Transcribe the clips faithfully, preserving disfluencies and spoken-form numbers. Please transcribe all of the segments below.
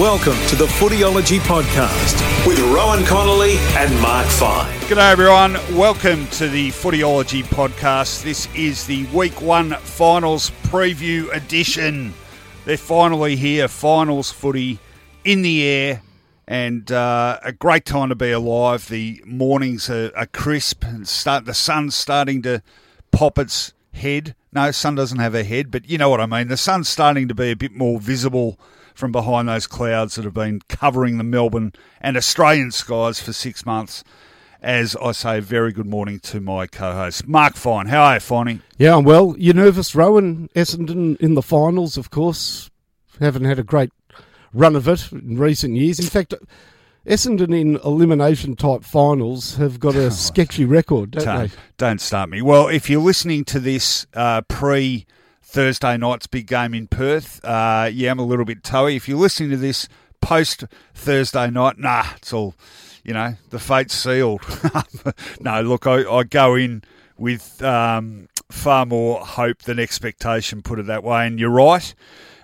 Welcome to the Footyology Podcast with Rowan Connolly and Mark Fine. G'day everyone, welcome to the Footyology Podcast. This is the Week one Finals Preview Edition. They're finally here, finals footy in the air, and uh, a great time to be alive. The mornings are, are crisp, and start, the sun's starting to pop its head. No, sun doesn't have a head, but you know what I mean. The sun's starting to be a bit more visible from behind those clouds that have been covering the Melbourne and Australian skies for six months. As I say, very good morning to my co-host, Mark Fine. How are you, Finey? Yeah, I'm well. You nervous, Rowan? Essendon in the finals, of course. Haven't had a great run of it in recent years. In fact, Essendon in elimination-type finals have got a oh, sketchy record, don't, don't they? Don't start me. Well, if you're listening to this uh, pre- Thursday night's big game in Perth. Uh, yeah, I'm a little bit toey. If you're listening to this post-Thursday night, nah, it's all, you know, the fate's sealed. No, look, I, I go in with um, far more hope than expectation, put it that way. And you're right,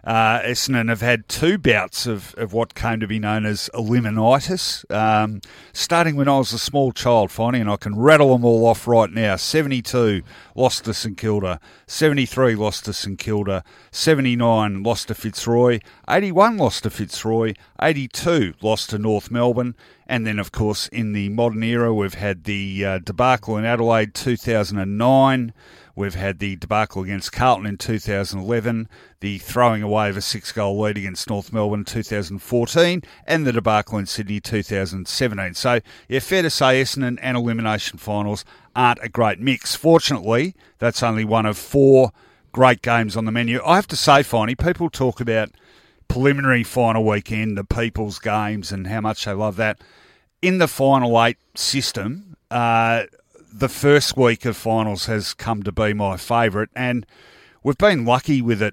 uh, Essendon have had two bouts of, of what came to be known as eliminitis, um, starting when I was a small child, Finey, and I can rattle them all off right now. seventy-two, lost to St Kilda. seventy-three, lost to St Kilda. seventy-nine, lost to Fitzroy. eighty-one, lost to Fitzroy. eighty-two, lost to North Melbourne. And then, of course, in the modern era, we've had the uh, debacle in Adelaide two thousand nine. We've had the debacle against Carlton in two thousand eleven, the throwing away of a six-goal lead against North Melbourne in two thousand fourteen, and the debacle in Sydney two thousand seventeen. So, yeah, fair to say Essendon and elimination finals aren't a great mix. Fortunately, that's only one of four great games on the menu. I have to say, Finey, people talk about preliminary final weekend, the people's games, and how much they love that. In the final eight system, uh, the first week of finals has come to be my favourite, and we've been lucky with it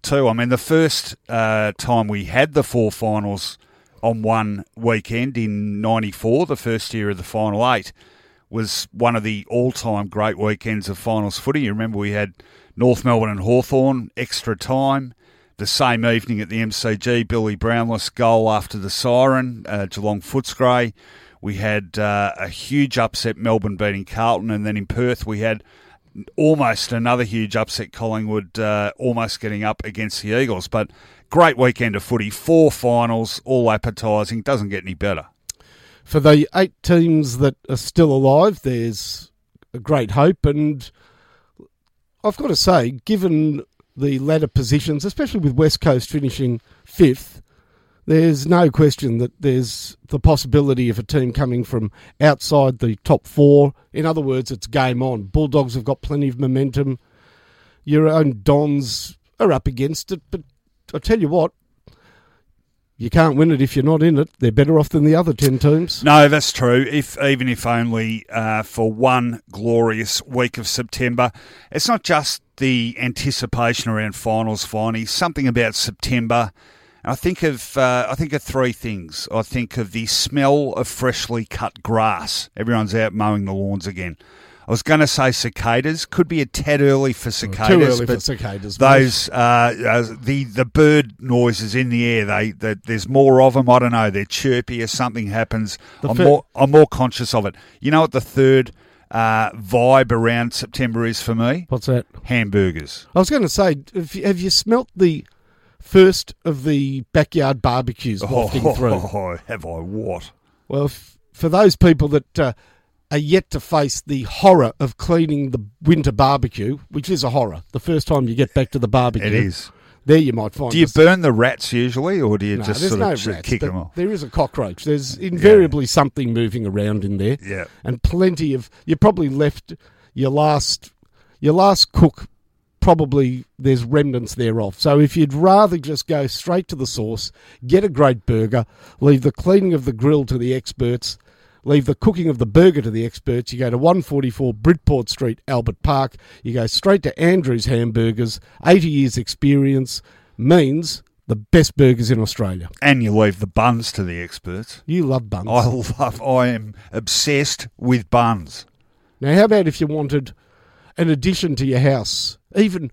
too. I mean, the first uh, time we had the four finals on one weekend in ninety-four, the first year of the final eight, was one of the all-time great weekends of finals footy. You remember we had North Melbourne and Hawthorn, extra time. The same evening at the M C G, Billy Brownless goal after the siren, uh, Geelong Footscray. We had uh, a huge upset, Melbourne beating Carlton. And then in Perth, we had almost another huge upset, Collingwood uh, almost getting up against the Eagles. But great weekend of footy, four finals, all appetising, doesn't get any better. For the eight teams that are still alive, there's a great hope. And I've got to say, given the latter positions, especially with West Coast finishing fifth, there's no question that there's the possibility of a team coming from outside the top four. In other words, it's game on. Bulldogs have got plenty of momentum. Your own Dons are up against it, but I tell you what, you can't win it if you're not in it. They're better off than the other ten teams. No, that's true. If even if only uh, for one glorious week of September, it's not just the anticipation around finals, Finey. Something about September. I think of uh, I think of three things. I think of the smell of freshly cut grass. Everyone's out mowing the lawns again. I was going to say cicadas. Could be a tad early for cicadas. Oh, too early but for cicadas. Those, uh, the, the bird noises in the air, They, they there's more of them. I don't know. They're chirpy or something happens. The I'm, fir- more, I'm more conscious of it. You know what the third uh, vibe around September is for me? What's that? Hamburgers. I was going to say, have you, have you smelt the first of the backyard barbecues wafting oh, through? Oh, have I what? Well, f- for those people that Uh, are yet to face the horror of cleaning the winter barbecue, which is a horror, the first time you get back to the barbecue. It is. There you might find Do you burn thing. the rats usually, or do you no, just sort no of rats, kick them off? There is a cockroach. There's invariably yeah. something moving around in there. Yeah. And plenty of, you probably left your last your last cook probably there's remnants thereof. So if you'd rather just go straight to the source, get a great burger, leave the cleaning of the grill to the experts, leave the cooking of the burger to the experts, you go to one forty-four Bridport Street, Albert Park, you go straight to Andrew's Hamburgers. eighty years experience means the best burgers in Australia. And you leave the buns to the experts. You love buns. I love, I am obsessed with buns. Now how about if you wanted an addition to your house, even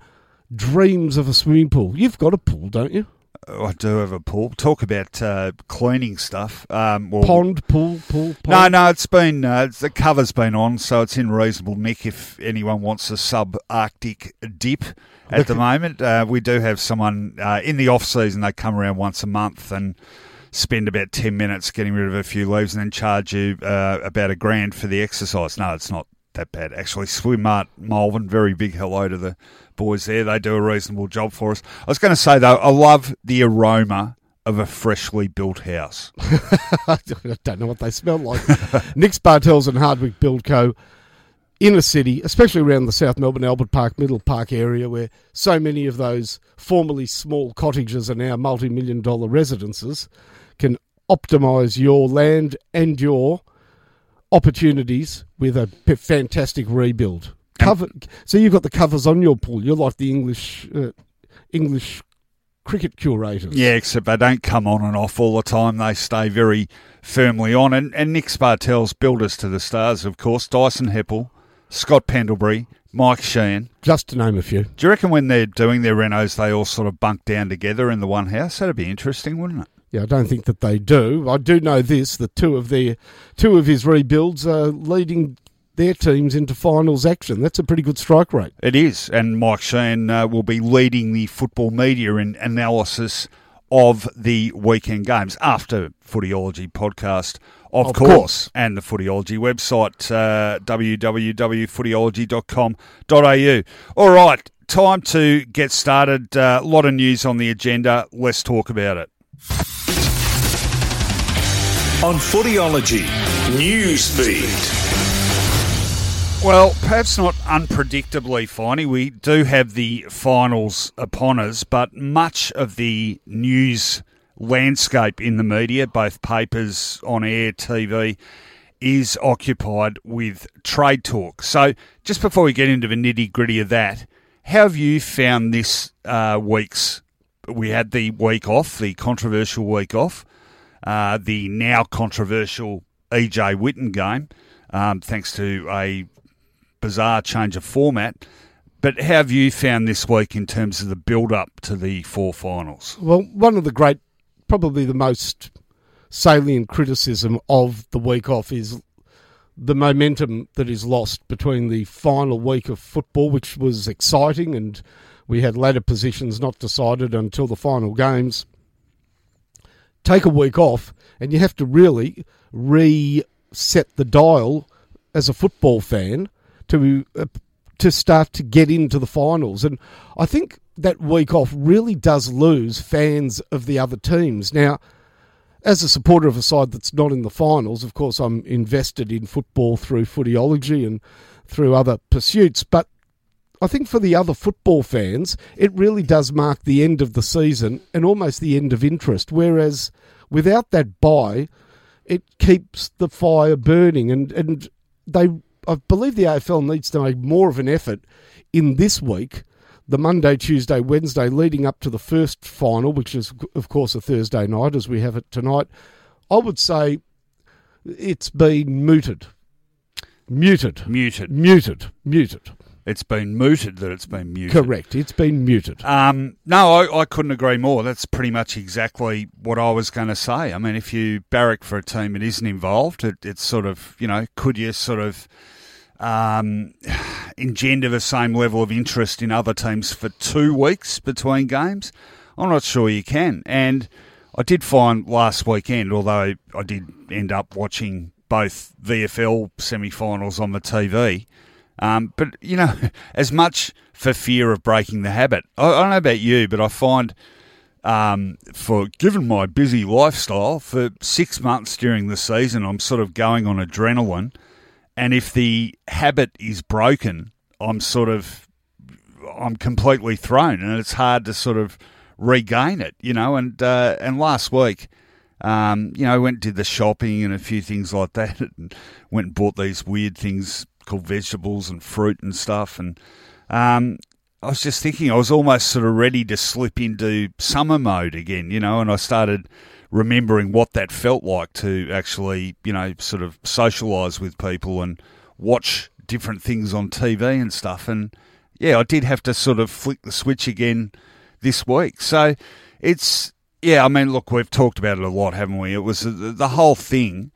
dreams of a swimming pool? You've got a pool, don't you? I do have a pool. Talk about uh, cleaning stuff. Um, well, pond, pool, pool, pond. No, no, it's been, uh, the cover's been on, so it's in reasonable nick if anyone wants a sub-Arctic dip at the moment. Uh, we do have someone, uh, in the off-season, they come around once a month and spend about ten minutes getting rid of a few leaves and then charge you uh, about a grand for the exercise. No, it's not that bad, actually. Swimart Malvern, very big hello to the boys there. They do a reasonable job for us. I was going to say, though, I love the aroma of a freshly built house. I don't know what they smell like. Nick's Bartels and Hardwick Build Co. inner city, especially around the South Melbourne, Albert Park, Middle Park area, where so many of those formerly small cottages are now multi-million dollar residences, can optimise your land and your opportunities with a p- fantastic rebuild. Cover, so you've got the covers on your pool. You're like the English uh, English cricket curators. Yeah, except they don't come on and off all the time. They stay very firmly on. And, and Nick Spartel's builders to the stars, of course. Dyson Heppel, Scott Pendlebury, Mike Sheehan. Just to name a few. Do you reckon when they're doing their renos, they all sort of bunk down together in the one house? That'd be interesting, wouldn't it? Yeah, I don't think that they do. I do know this, that two of their, two of his rebuilds are leading their teams into finals action. That's a pretty good strike rate. It is, and Mike Sheehan uh, will be leading the football media in analysis of the weekend games after Footyology podcast, of, of course. course, and the Footyology website, uh, w w w dot footyology dot com dot a u. All right, time to get started. A uh, lot of news on the agenda. Let's talk about it. On Footyology Newsfeed. Well, perhaps not unpredictably, Finey, we do have the finals upon us, but much of the news landscape in the media, both papers, on air, T V, is occupied with trade talk. So just before we get into the nitty-gritty of that, how have you found this uh, week's? We had the week off, the controversial week off, uh, the now controversial E J Whitten game, um, thanks to a bizarre change of format. But how have you found this week in terms of the build-up to the four finals? Well, one of the great, probably the most salient criticism of the week off is the momentum that is lost between the final week of football, which was exciting, and we had ladder positions not decided until the final games. Take a week off and you have to really reset the dial as a football fan to uh, to start to get into the finals. And I think that week off really does lose fans of the other teams. Now, as a supporter of a side that's not in the finals, of course, I'm invested in football through Footyology and through other pursuits, but I think for the other football fans, it really does mark the end of the season and almost the end of interest, whereas without that bye, it keeps the fire burning. And, and they, I believe the A F L needs to make more of an effort in this week, the Monday, Tuesday, Wednesday, leading up to the first final, which is, of course, a Thursday night as we have it tonight. I would say it's been mooted. Muted. Muted. Muted. Muted. It's been mooted that it's been muted. Correct. It's been muted. Um, no, I, I couldn't agree more. That's pretty much exactly what I was going to say. I mean, if you barrack for a team that isn't involved, it, it's sort of, you know, could you sort of um, engender the same level of interest in other teams for two weeks between games? I'm not sure you can. And I did find last weekend, although I did end up watching both V F L semi-finals on the T V, Um, but, you know, as much for fear of breaking the habit. I, I don't know about you, but I find, um, for given my busy lifestyle, for six months during the season, I'm sort of going on adrenaline. And if the habit is broken, I'm sort of, I'm completely thrown, and it's hard to sort of regain it, you know. And uh, and last week, um, you know, I went and did the shopping and a few things like that, and went and bought these weird things called vegetables and fruit and stuff. And um, I was just thinking, I was almost sort of ready to slip into summer mode again, you know. And I started remembering what that felt like to actually, you know, sort of socialise with people and watch different things on T V and stuff. And yeah, I did have to sort of flick the switch again this week. So it's, yeah, I mean, look, we've talked about it a lot, haven't we? It was the whole thing.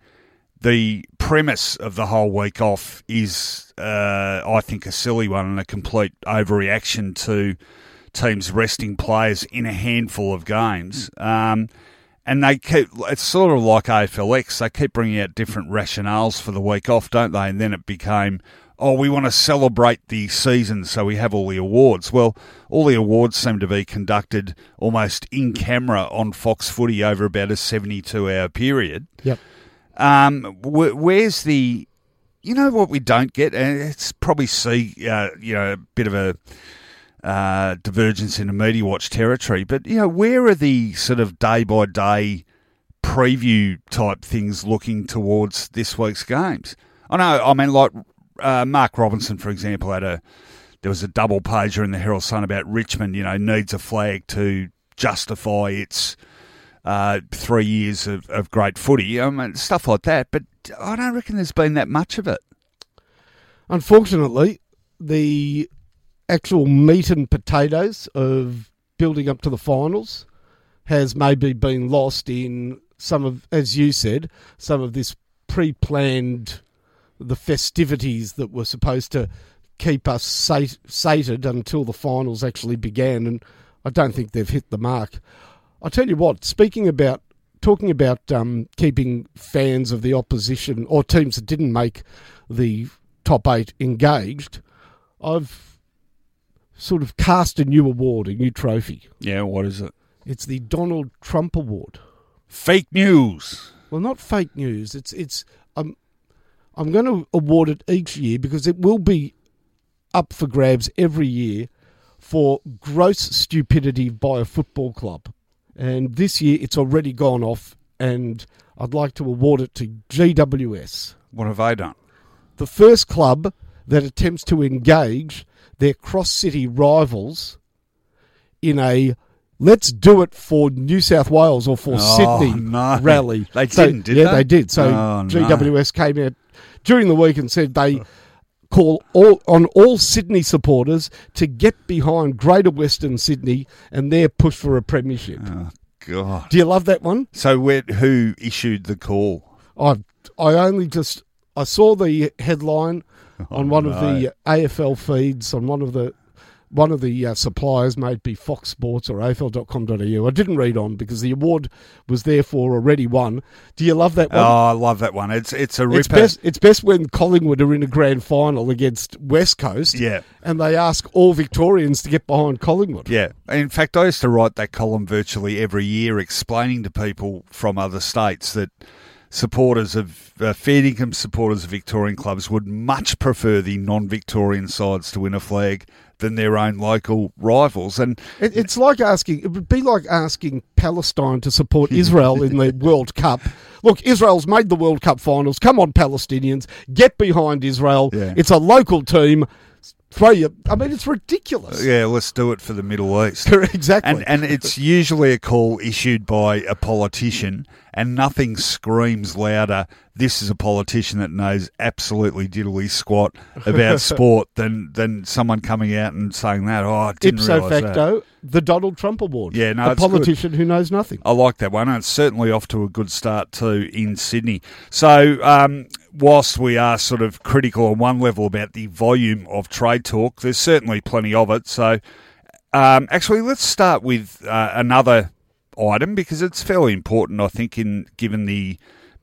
The premise of the whole week off is, uh, I think, a silly one and a complete overreaction to teams resting players in a handful of games. Um, and they keep, it's sort of like A F L X, they keep bringing out different rationales for the week off, don't they? And then it became, oh, we want to celebrate the season, so we have all the awards. Well, all the awards seem to be conducted almost in camera on Fox Footy over about a seventy-two hour period. Yep. Um, where's the, you know what we don't get, and it's probably see, uh, you know, a bit of a uh, divergence in the media watch territory, but, you know, where are the sort of day-by-day preview type things looking towards this week's games? I know, I mean, like... Uh, Mark Robinson, for example, had a there was a double pager in the Herald Sun about Richmond, you know, needs a flag to justify its uh, three years of, of great footy, I mean, stuff like that. But I don't reckon there's been that much of it. Unfortunately, the actual meat and potatoes of building up to the finals has maybe been lost in some of, as you said, some of this pre-planned, the festivities that were supposed to keep us sat- sated until the finals actually began, and I don't think they've hit the mark. I'll tell you what, speaking about, talking about um, keeping fans of the opposition or teams that didn't make the top eight engaged, I've sort of cast a new award, a new trophy. Yeah, what is it? It's the Donald Trump Award. Fake news. Well, not fake news. It's, it's, um, I'm going to award it each year because it will be up for grabs every year for gross stupidity by a football club. And this year it's already gone off, and I'd like to award it to G W S. What have I done? The first club that attempts to engage their cross-city rivals in a let's do it for New South Wales or for oh, Sydney no. rally. They so, didn't, did yeah, they? Yeah, they did. So oh, G W S no. came out during the week and said they call all, on all Sydney supporters to get behind Greater Western Sydney and their push for a premiership. Oh, God. Do you love that one? So where, who issued the call? I I only just... I saw the headline oh, on one no. of the A F L feeds, on one of the one of the uh, suppliers, might be Fox Sports or A F L dot com dot A U. I didn't read on because the award was therefore already won. Do you love that one? Oh, I love that one. It's it's a ripper. It's best, it's best when Collingwood are in a grand final against West Coast yeah. and they ask all Victorians to get behind Collingwood. Yeah. In fact, I used to write that column virtually every year explaining to people from other states that supporters of uh, fair income supporters of Victorian clubs would much prefer the non-Victorian sides to win a flag than their own local rivals. And it, it's like asking, it would be like asking Palestine to support Israel in the World Cup. Look, Israel's made the World Cup finals. Come on, Palestinians, get behind Israel. Yeah. It's a local team. Throw your, I mean, it's ridiculous. Yeah, let's do it for the Middle East. Exactly. And, and it's usually a call issued by a politician, and nothing screams louder, this is a politician that knows absolutely diddly squat about sport, than than someone coming out and saying that. Oh, I didn't realise that. Ipso facto, the Donald Trump Award. Yeah, no, a politician good. who knows nothing. I like that one. And it's certainly off to a good start too in Sydney. So um, whilst we are sort of critical on one level about the volume of trade talk, there's certainly plenty of it. So um, actually, let's start with uh, another item because it's fairly important, I think, in given the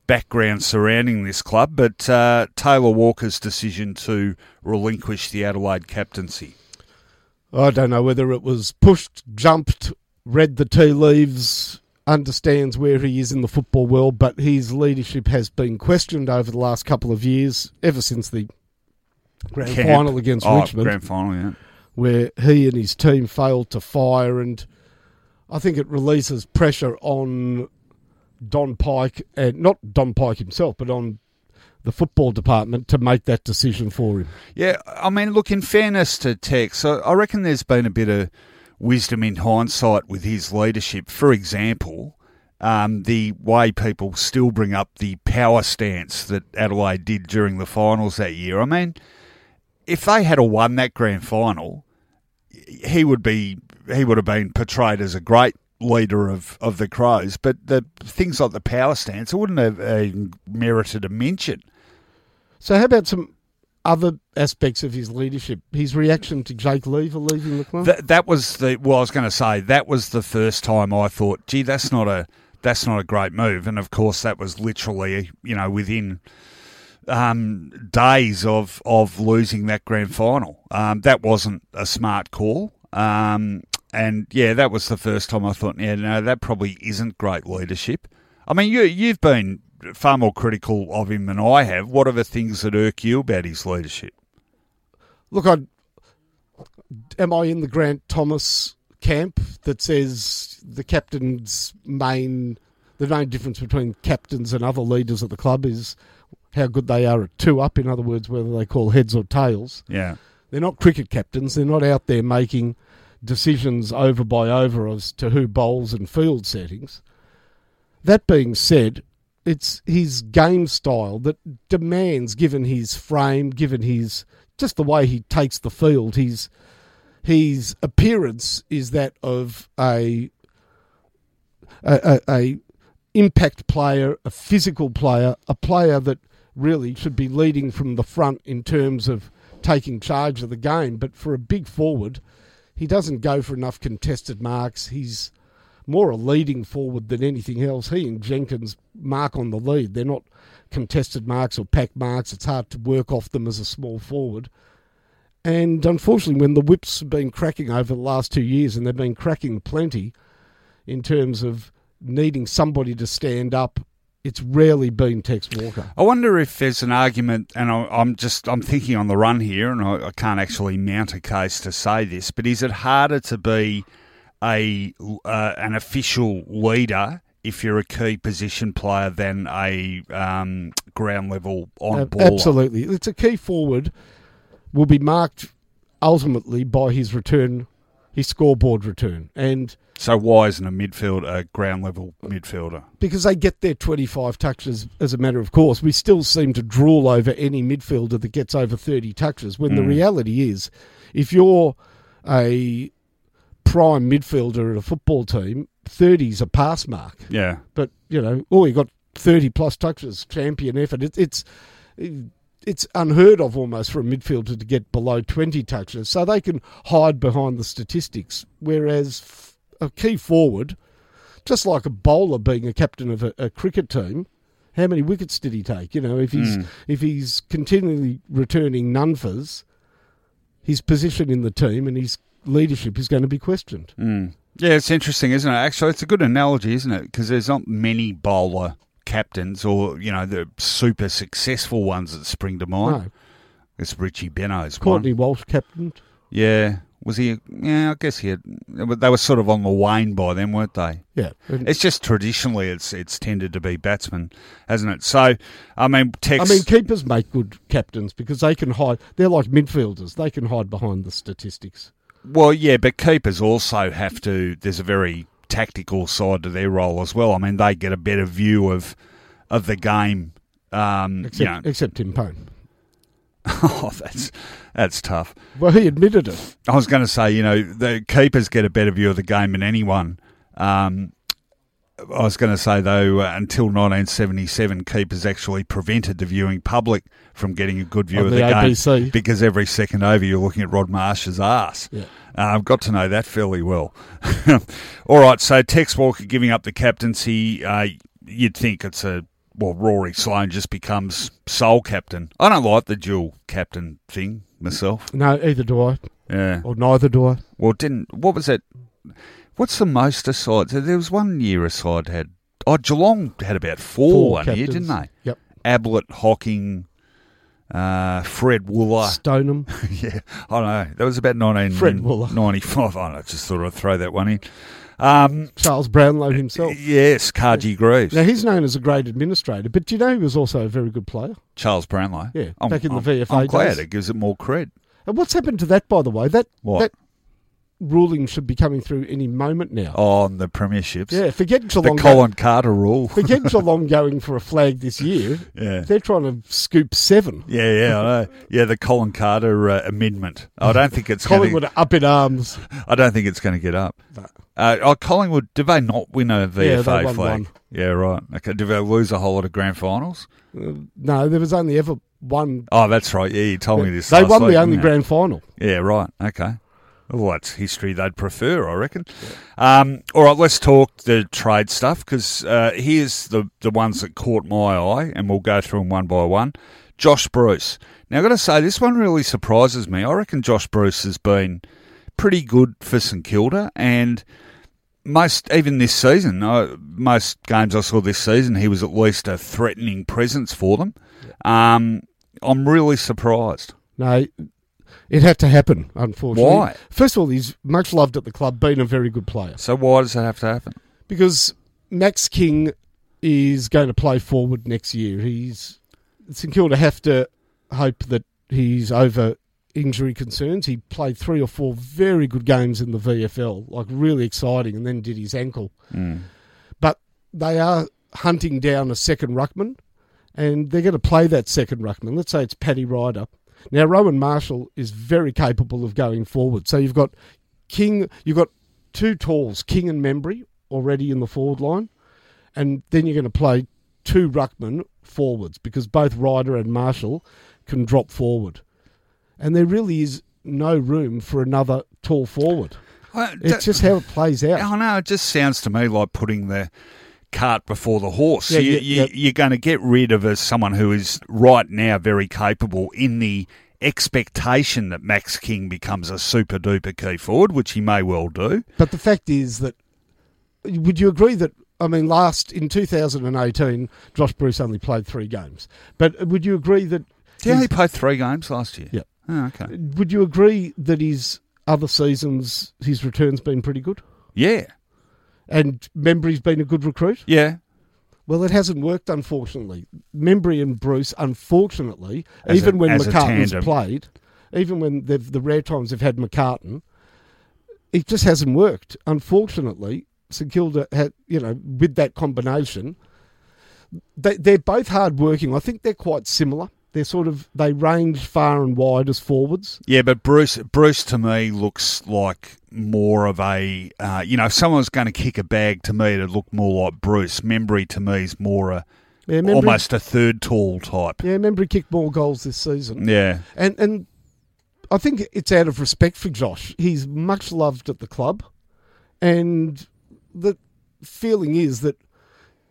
background surrounding this club, but uh, Taylor Walker's decision to relinquish the Adelaide captaincy. I don't know whether it was pushed, jumped, read the tea leaves, understands where he is in the football world, but his leadership has been questioned over the last couple of years, ever since the grand Camp. final against oh, Richmond. Grand final, yeah. where he and his team failed to fire, and I think it releases pressure on Don Pyke, and not Don Pyke himself, but on the football department to make that decision for him. Yeah, I mean, look, in fairness to Tex, I reckon there's been a bit of wisdom in hindsight with his leadership. For example, um, the way people still bring up the power stance that Adelaide did during the finals that year. I mean, if they had won that grand final, he would be he would have been portrayed as a great leader of, of the Crows, but the things like the power stance, it wouldn't have uh, merited a mention. So how about some other aspects of his leadership? His reaction to Jake Lever leaving the club? That, that was the well, I was going to say that was the first time I thought, gee, that's not a that's not a great move. And of course, that was literally you know within. Um, days of, of losing that grand final. Um, that wasn't a smart call. Um, and, yeah, that was the first time I thought, yeah, no, that probably isn't great leadership. I mean, you, you've been far more critical of him than I have. What are the things that irk you about his leadership? Look, I, am I in the Grant Thomas camp that says the captain's main, the main difference between captains and other leaders at the club is how good they are at two-up, in other words, whether they call heads or tails. Yeah. They're not cricket captains. They're not out there making decisions over by over as to who bowls and field settings. That being said, it's his game style that demands, given his frame, given his just the way he takes the field, his, his appearance is that of a a, a, a impact player, a physical player, a player that really should be leading from the front in terms of taking charge of the game. But for a big forward, he doesn't go for enough contested marks. He's more a leading forward than anything else. He and Jenkins mark on the lead. They're not contested marks or pack marks. It's hard to work off them as a small forward. And unfortunately, when the whips have been cracking over the last two years, and they've been cracking plenty in terms of needing somebody to stand up, it's rarely been Tex Walker. I wonder if there's an argument, and I, I'm just I'm thinking on the run here, and I, I can't actually mount a case to say this, but is it harder to be a uh, an official leader if you're a key position player than a um, ground level on baller? Absolutely, it's a key forward will be marked ultimately by his return, his scoreboard return, and. So why isn't a midfielder, a ground-level midfielder? Because they get their twenty-five touches as a matter of course. We still seem to drool over any midfielder that gets over thirty touches, when mm. the reality is, if you're a prime midfielder at a football team, thirty's a pass mark. Yeah. But, you know, oh, you got thirty-plus touches, champion effort. It, it's it's unheard of almost for a midfielder to get below twenty touches. So they can hide behind the statistics, whereas a key forward, just like a bowler being a captain of a, a cricket team, how many wickets did he take? You know, if he's mm. if he's continually returning nunfers, his position in the team and his leadership is going to be questioned. Mm. Yeah, it's interesting, isn't it? Actually, it's a good analogy, isn't it? Because there's not many bowler captains or, you know, the super successful ones that spring to mind. No. It's Richie Benaud's Courtney one. Walsh captained. Yeah. Was he? Yeah, I guess he had. They were sort of on the wane by then, weren't they? Yeah. It's just traditionally it's it's tended to be batsmen, hasn't it? So, I mean, Tex. I mean, keepers make good captains because they can hide. They're like midfielders. They can hide behind the statistics. Well, yeah, but keepers also have to. There's a very tactical side to their role as well. I mean, they get a better view of of the game. Um, except, you know. except Tim Payne. Oh, that's that's tough. Well, he admitted it. I was going to say, you know, the keepers get a better view of the game than anyone. Um, I was going to say, though, uh, until nineteen seventy-seven, keepers actually prevented the viewing public from getting a good view On of the, the A B C. Game because every second over you're looking at Rod Marsh's arse. Yeah. Uh, I've got to know that fairly well. All right, so Tex Walker giving up the captaincy, uh, you'd think it's a... Well, Rory Sloane just becomes sole captain. I don't like the dual captain thing myself. No, either do I. Yeah. Or neither do I. Well, didn't... What was that? What's the most a side? There was one year a side had... Oh, Geelong had about four, four one captains. Year, didn't they? Yep. Ablett, Hocking, Uh, Fred Wooler. Stoneham. Yeah, I don't know. That was about nineteen ninety-five. I just thought I'd throw that one in. Um, Charles Brownlow himself. Yes, Carji yeah. Greaves. Now, he's known as a great administrator, but do you know he was also a very good player? Charles Brownlow. Yeah, I'm, back in I'm, the V F A I'm days. Glad it gives it more cred. And what's happened to that, by the way? That What? That ruling should be coming through any moment now. Oh, on the premierships. Yeah, forget Geelong. The Colin go- Carter rule. Forget Geelong going for a flag this year. Yeah. They're trying to scoop seven. Yeah, yeah, I know. Yeah, the Colin Carter uh, amendment. I don't think it's going to... Collingwood are up in arms. I don't think it's going to get up. No. Uh, oh, Collingwood, did they not win a V F A yeah, won flag? One. Yeah, right. Okay, did they lose a whole lot of grand finals? Uh, no, there was only ever one. Oh, that's right. Yeah, you told yeah. me this. They won week, the only grand final. Yeah, right. Okay. Well, that's history they'd prefer, I reckon. Yeah. Um, all right, let's talk the trade stuff, because uh, here's the, the ones that caught my eye, and we'll go through them one by one. Josh Bruce. Now, I've got to say, this one really surprises me. I reckon Josh Bruce has been pretty good for St Kilda, and most even this season, I, most games I saw this season, he was at least a threatening presence for them. Yeah. Um, I'm really surprised. No, it had to happen, unfortunately. Why? First of all, he's much loved at the club, being a very good player. So why does that have to happen? Because Max King is going to play forward next year. He's St Kilda have to hope that he's over injury concerns. He played three or four very good games in the V F L, like really exciting, and then did his ankle. Mm. But they are hunting down a second ruckman, and they're going to play that second ruckman. Let's say it's Paddy Ryder. Now, Rowan Marshall is very capable of going forward. So you've got King, you've got two talls, King and Membry, already in the forward line. And then you're going to play two ruckmen forwards because both Ryder and Marshall can drop forward. And there really is no room for another tall forward. I, that, it's just how it plays out. I know. It just sounds to me like putting the cart before the horse. Yeah, you, yeah, you, yeah. You're going to get rid of a, someone who is right now very capable in the expectation that Max King becomes a super-duper key forward, which he may well do. But the fact is that, would you agree that, I mean, last, in two thousand eighteen, Josh Bruce only played three games. But would you agree that... Did he only play three games last year? Yeah. Oh, okay. Would you agree that his other seasons, his return's been pretty good? Yeah. And Membry's been a good recruit? Yeah. Well, it hasn't worked, unfortunately. Membry and Bruce, unfortunately, as even a, when McCartan's played, even when the rare times they've had McCartan, it just hasn't worked. Unfortunately, St Kilda had, you know, with that combination, they, they're both hard-working. I think they're quite similar. They're sort of, they range far and wide as forwards. Yeah, but Bruce, Bruce to me looks like more of a, uh, you know, if someone's going to kick a bag to me, it'd look more like Bruce. Membry to me is more a, yeah, Membry, almost a third tall type. Yeah, Membry kicked more goals this season. Yeah. And, and I think it's out of respect for Josh. He's much loved at the club. And the feeling is that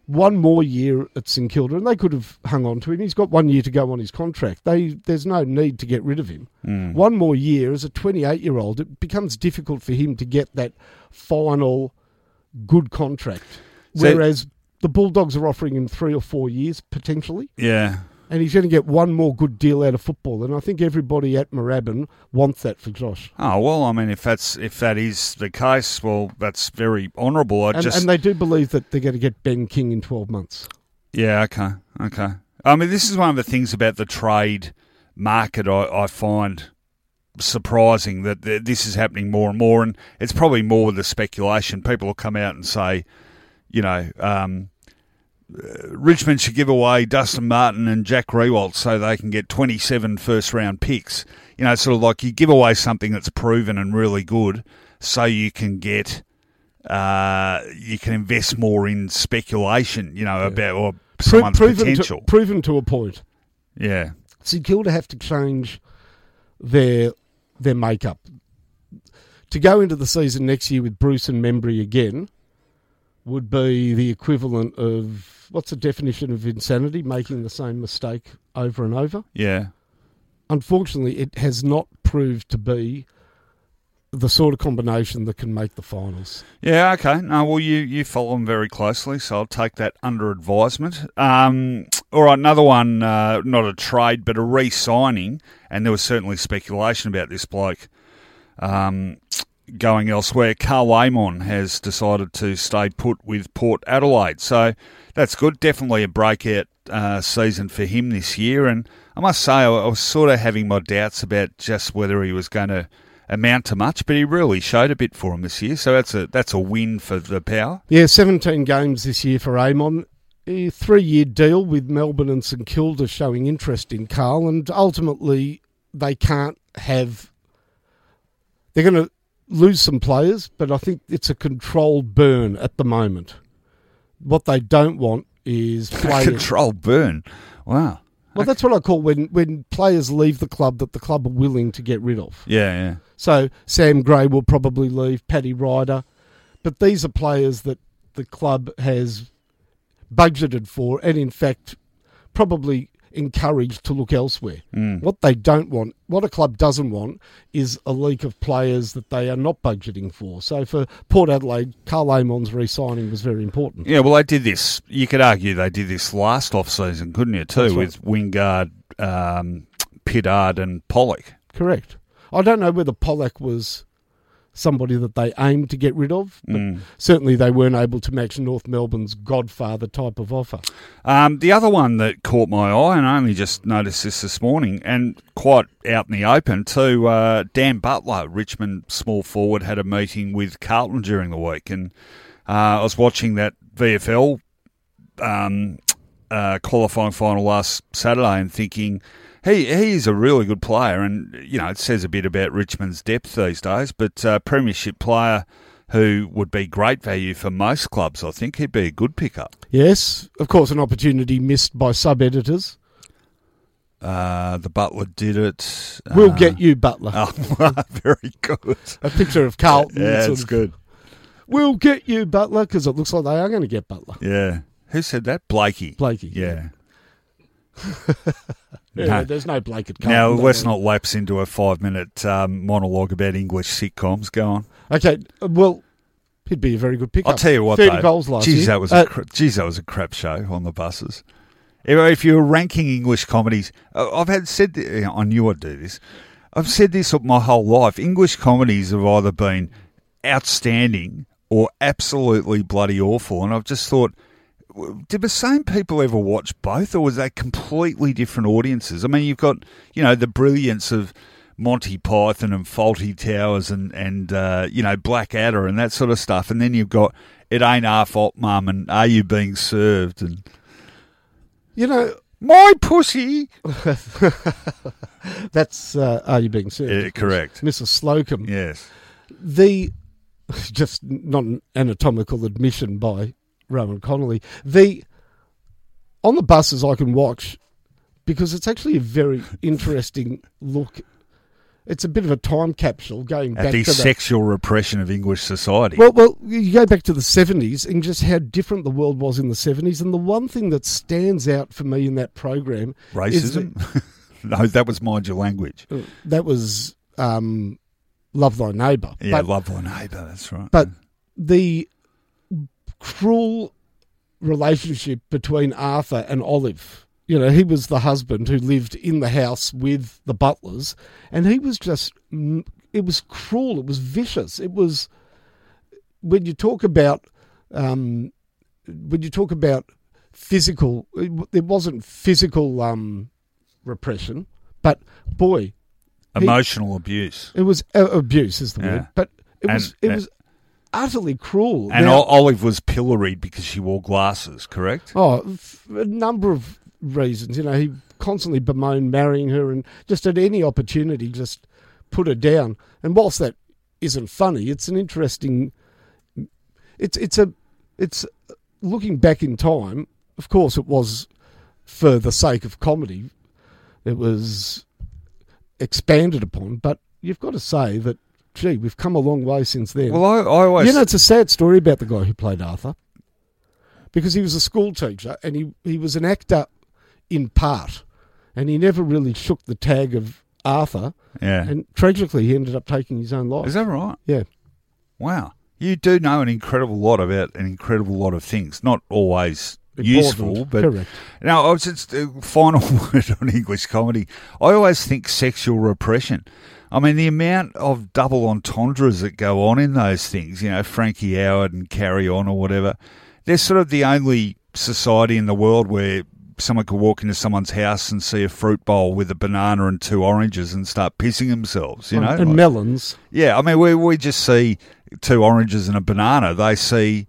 one more year at St Kilda, and they could have hung on to him. He's got one year to go on his contract. They, there's no need to get rid of him. Mm. One more year, as a twenty-eight-year-old, it becomes difficult for him to get that final good contract, so, whereas the Bulldogs are offering him three or four years, potentially. Yeah. And he's going to get one more good deal out of football. And I think everybody at Moorabbin wants that for Josh. Oh, well, I mean, if that's if that is the case, well, that's very honourable. I and, just... and they do believe that they're going to get Ben King in twelve months. Yeah, okay, okay. I mean, this is one of the things about the trade market I, I find surprising, that this is happening more and more. And it's probably more with the speculation. People will come out and say, you know... Um, Uh, Richmond should give away Dustin Martin and Jack Riewoldt so they can get twenty-seven first-round picks. You know, sort of like you give away something that's proven and really good so you can get uh, you can invest more in speculation, you know, yeah. about or someone's Pro- proven potential. To, proven to a point. Yeah. St Kilda have to change their their makeup. To go into the season next year with Bruce and Membry again would be the equivalent of... What's the definition of insanity? Making the same mistake over and over? Yeah. Unfortunately, it has not proved to be the sort of combination that can make the finals. Yeah, okay. No, well, you, you follow them very closely, so I'll take that under advisement. Um, All right, another one, uh, not a trade, but a re-signing, and there was certainly speculation about this bloke um, going elsewhere. Carl Amon has decided to stay put with Port Adelaide, so that's good. Definitely a breakout uh, season for him this year, and I must say I was sort of having my doubts about just whether he was going to amount to much, but he really showed a bit for him this year, so that's a that's a win for the Power. Yeah, seventeen games this year for Amon. A three-year deal with Melbourne and St Kilda showing interest in Carl, and ultimately they can't have... They're going to lose some players, but I think it's a controlled burn at the moment. What they don't want is players... Controlled burn? Wow. Well, okay. That's what I call when, when players leave the club that the club are willing to get rid of. Yeah, yeah. So Sam Gray will probably leave, Paddy Ryder, but these are players that the club has... budgeted for and, in fact, probably encouraged to look elsewhere. Mm. What they don't want, what a club doesn't want, is a leak of players that they are not budgeting for. So for Port Adelaide, Carl Amon's re-signing was very important. Yeah, well, they did this. You could argue they did this last off-season, couldn't you, too, right. with Wingard, um, Pittard and Pollack. Correct. I don't know whether Pollack was... somebody that they aimed to get rid of, but mm. certainly they weren't able to match North Melbourne's Godfather type of offer. Um, the other one that caught my eye, and I only just noticed this this morning, and quite out in the open too, uh, Dan Butler, Richmond small forward, had a meeting with Carlton during the week, and uh, I was watching that V F L um, uh, qualifying final last Saturday and thinking... He he's a really good player, and you know it says a bit about Richmond's depth these days. But a premiership player who would be great value for most clubs, I think he'd be a good pickup. Yes, of course, an opportunity missed by sub editors. Uh, the Butler did it. We'll uh, get you, Butler. Oh, very good. A picture of Carlton. Yeah, that's good. We'll get you, Butler, because it looks like they are going to get Butler. Yeah. Who said that? Blakey. Blakey. Yeah. No. No, there's no blanket cover. Now, let's not lapse into a five-minute um, monologue about English sitcoms. Go on. Okay, well, he'd be a very good pickup. I'll tell you what, thirty though. Goals last geez, year. That was uh, a cra- geez, that was a crap show on the buses. If you were ranking English comedies, I've had said this, I knew I'd do this. I've said this my whole life. English comedies have either been outstanding or absolutely bloody awful, and I've just thought... Did the same people ever watch both, or was they completely different audiences? I mean, you've got, you know, the brilliance of Monty Python and Fawlty Towers and, and uh, you know, Blackadder and that sort of stuff. And then you've got It Ain't Our Fault, Mum, and Are You Being Served? And, you know, my pussy. That's uh, Are You Being Served? Yeah, correct. Missus Slocum. Yes. The, just not an anatomical admission by... Rowan Connolly. The on the buses I can watch because it's actually a very interesting look. It's a bit of a time capsule going back at the to the sexual repression of English society. Well, well, you go back to the seventies and just how different the world was in the seventies. And the one thing that stands out for me in that program, racism. Is that, no, that was Mind Your Language. That was um, Love Thy Neighbour. Yeah, but, Love Thy Neighbour. That's right. But the cruel relationship between Arthur and Olive. You know, he was the husband who lived in the house with the Butlers, and he was just, it was cruel, it was vicious. It was, when you talk about, um, when you talk about physical, it wasn't physical um, repression, but boy. Emotional he, abuse. It was, uh, abuse is the yeah. word, but it and, was, it and- was, utterly cruel. And now, Olive was pilloried because she wore glasses, correct? Oh, f- a number of reasons. You know, he constantly bemoaned marrying her and just at any opportunity just put her down. And whilst that isn't funny, it's an interesting... It's it's a... It's looking back in time, of course it was for the sake of comedy. It was expanded upon, but you've got to say that gee, we've come a long way since then. Well, I, I always... You know, it's a sad story about the guy who played Arthur because he was a school teacher and he, he was an actor in part and he never really shook the tag of Arthur. Yeah. And tragically, he ended up taking his own life. Is that right? Yeah. Wow. You do know an incredible lot about an incredible lot of things, not always useful. But correct. Now, it's the final word on English comedy. I always think sexual repression. I mean, the amount of double entendres that go on in those things, you know, Frankie Howard and Carry On or whatever, they're sort of the only society in the world where someone could walk into someone's house and see a fruit bowl with a banana and two oranges and start pissing themselves, you know. And like, melons. Yeah, I mean, we we just see two oranges and a banana. They see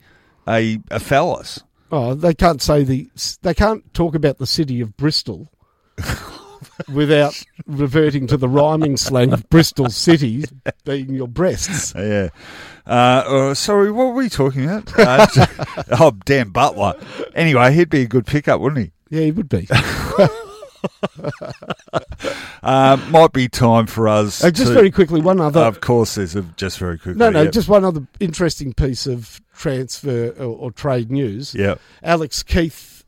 a a phallus. Oh, they can't say the they can't talk about the city of Bristol without reverting to the rhyming slang of Bristol City being your breasts. Yeah. Uh, uh, sorry, what were we talking about? Uh, oh, Dan Butler. Anyway, he'd be a good pickup, wouldn't he? Yeah, he would be. uh, might be time for us uh, Just to, very quickly, one other... Of course, there's a, just very quickly. No, no, yep. just one other interesting piece of transfer or, or trade news. Yeah. Alex Keith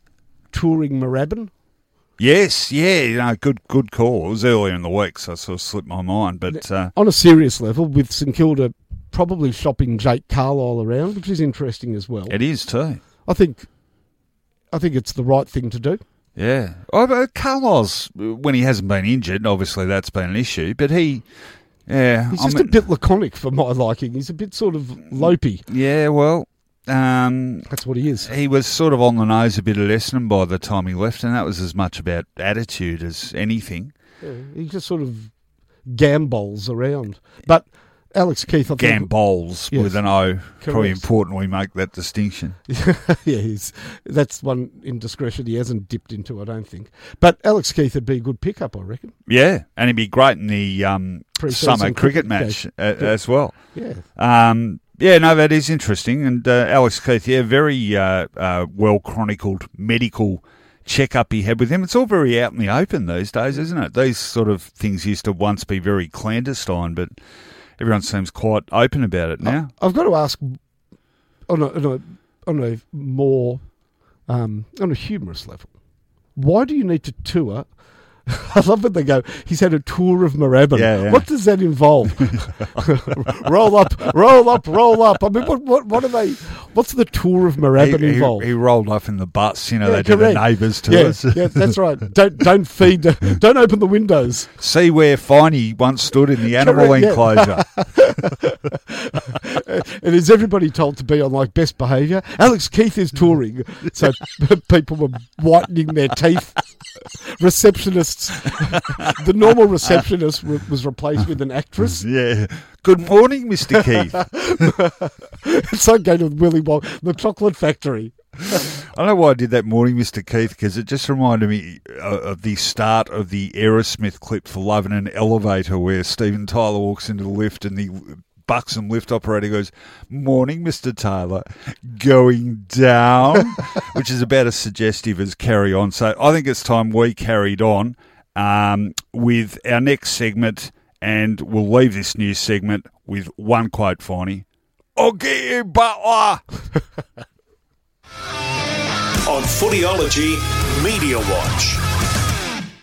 touring Moorabbin. Yes, yeah, you know, good good call. It was earlier in the week, so it sort of slipped my mind. But uh, on a serious level, with St Kilda probably shopping Jake Carlisle around, which is interesting as well. It is too. I think I think it's the right thing to do. Yeah. Oh, Carlisle's, when he hasn't been injured, obviously that's been an issue, but he... yeah, he's just I mean, a bit laconic for my liking. He's a bit sort of lopey. Yeah, well... Um, that's what he is. He was sort of on the nose a bit of Essendon by the time he left, and that was as much about attitude as anything. Yeah, he just sort of gambols around. But Alex Keith... I think, gambols yes, with an O. Correct. Probably important we make that distinction. yeah, he's, that's one indiscretion he hasn't dipped into, I don't think. But Alex Keith would be a good pickup, I reckon. Yeah, and he'd be great in the um, summer cricket match as, as well. Yeah. Um, Yeah, no, that is interesting. And uh, Alex Keith, yeah, very uh, uh, well-chronicled medical check-up he had with him. It's all very out in the open these days, isn't it? These sort of things used to once be very clandestine, but everyone seems quite open about it now. I've got to ask, on a, on a, on a more, um, on a humorous level, why do you need to tour... I love when they go, he's had a tour of Moorabbin. Yeah, yeah. What does that involve? roll up, roll up, roll up. I mean, what, what, what are they, what's the tour of Moorabbin he, involved? He, he rolled up in the bus, you know, yeah, they correct. did the neighbours to yeah, us. Yeah, that's right. Don't don't feed, don't open the windows. See where Finey once stood in the animal correct, enclosure. Yeah. And is everybody told to be on, like, best behaviour? Alex Keith is touring. So people were whitening their teeth. Receptionists, the normal receptionist w- was replaced with an actress. Yeah. Good morning, Mister Keith. It's like going to Willy Wonka, the chocolate factory. I don't know why I did that morning, Mister Keith, because it just reminded me of the start of the Aerosmith clip for Love in an Elevator, where Steven Tyler walks into the lift and the buxom lift operator goes, "Morning, Mister Taylor, going down," which is about as suggestive as Carry On. So I think it's time we carried on um, with our next segment, and we'll leave this new segment with one quote, Finey. I'll get you, Butler. On Footyology, Media Watch.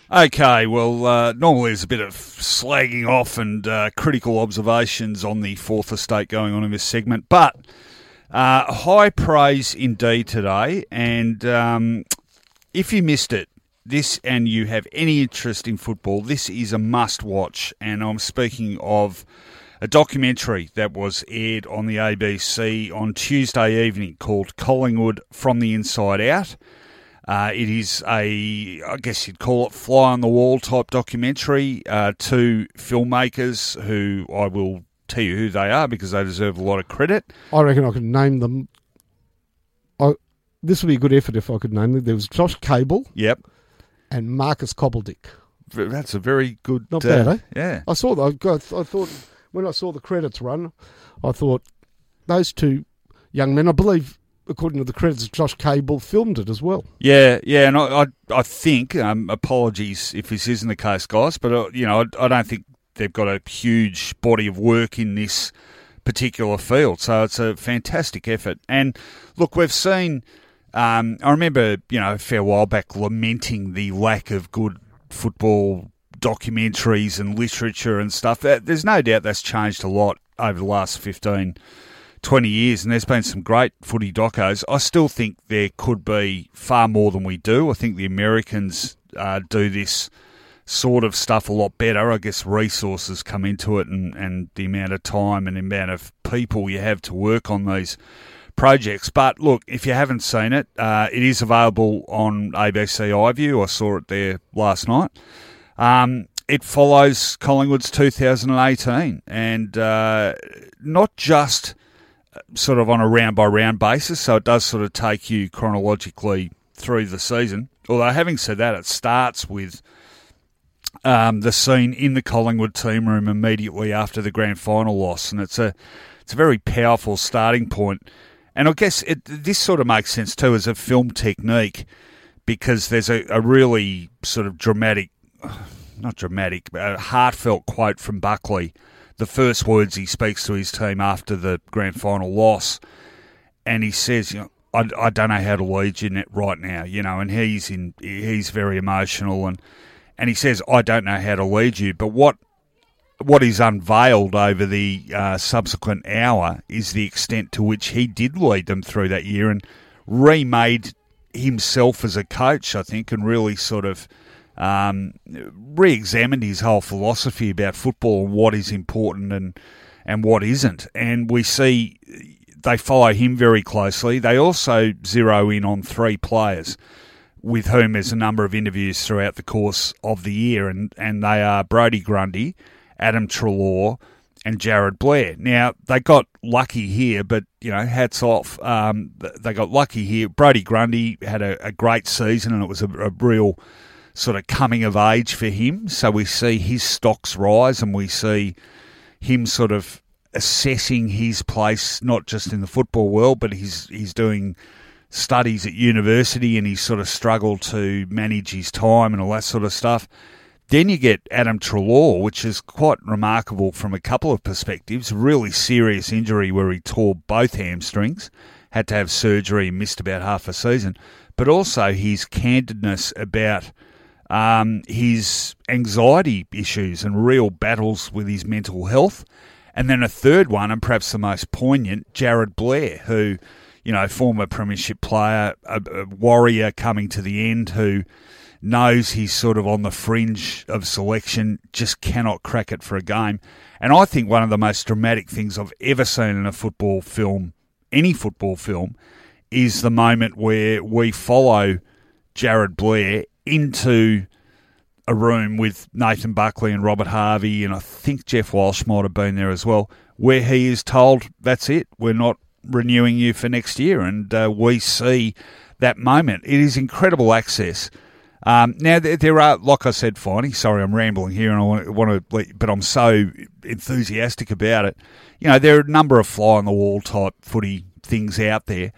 Okay, well, uh, normally there's a bit of slagging off and uh, critical observations on the Fourth Estate going on in this segment, but uh, high praise indeed today, and um, if you missed it, this and you have any interest in football, this is a must-watch, and I'm speaking of a documentary that was aired on the A B C on Tuesday evening called Collingwood From the Inside Out. Uh, it is a, I guess you'd call it, fly-on-the-wall type documentary. Uh, two filmmakers who I will tell you who they are because they deserve a lot of credit. I reckon I could name them. I, this would be a good effort if I could name them. There was Josh Cable. Yep. And Marcus Cobbledick. That's a very good... Not bad, uh, eh? Yeah. I saw that. I thought, when I saw the credits run, I thought, those two young men, I believe... According to the credits, Josh Cable filmed it as well. Yeah, yeah, and I, I, I think, um, apologies if this isn't the case, guys, but uh, you know, I, I don't think they've got a huge body of work in this particular field, so it's a fantastic effort. And look, we've seen. Um, I remember, you know, a fair while back lamenting the lack of good football documentaries and literature and stuff. That, there's no doubt that's changed a lot over the last fifteen twenty years, and there's been some great footy docos. I still think there could be far more than we do. I think the Americans uh, do this sort of stuff a lot better. I guess resources come into it, and, and the amount of time and the amount of people you have to work on these projects. But look, if you haven't seen it, uh, it is available on A B C iView. I saw it there last night. Um, it follows Collingwood's two thousand eighteen, and uh, not just sort of on a round-by-round basis, so it does sort of take you chronologically through the season. Although, having said that, it starts with um, the scene in the Collingwood team room immediately after the grand final loss, and it's a it's a very powerful starting point. And I guess it, this sort of makes sense too as a film technique, because there's a, a really sort of dramatic, not dramatic, but a heartfelt quote from Buckley, the first words he speaks to his team after the grand final loss. And he says, you know, I, I don't know how to lead you right now, you know, and he's in, he's very emotional. And, and he says, I don't know how to lead you. But what What is unveiled over the uh, subsequent hour is the extent to which he did lead them through that year and remade himself as a coach, I think, and really sort of um, re-examined his whole philosophy about football and what is important and, and what isn't. And we see they follow him very closely. They also zero in on three players with whom there's a number of interviews throughout the course of the year, and, and they are Brodie Grundy, Adam Treloar, and Jared Blair. Now, they got lucky here, but, you know, hats off. Um, they got lucky here. Brodie Grundy had a, a great season, and it was a, a real sort of coming of age for him. So we see his stocks rise, and we see him sort of assessing his place, not just in the football world, but he's he's doing studies at university, and he's sort of struggled to manage his time and all that sort of stuff. Then you get Adam Treloar, which is quite remarkable from a couple of perspectives. Really serious injury where he tore both hamstrings, had to have surgery and missed about half a season. But also his candidness about um, his anxiety issues and real battles with his mental health. And then a third one, and perhaps the most poignant, Jared Blair, who, you know, former premiership player, a, a warrior coming to the end who knows he's sort of on the fringe of selection, just cannot crack it for a game. And I think one of the most dramatic things I've ever seen in a football film, any football film, is the moment where we follow Jared Blair into a room with Nathan Buckley and Robert Harvey, and I think Geoff Walsh might have been there as well, where he is told, that's it, we're not renewing you for next year. And uh, we see that moment. It is incredible access. Um, now, there are, like I said, Finey, sorry I'm rambling here, and I want to, but I'm so enthusiastic about it. You know, there are a number of fly-on-the-wall type footy things out there.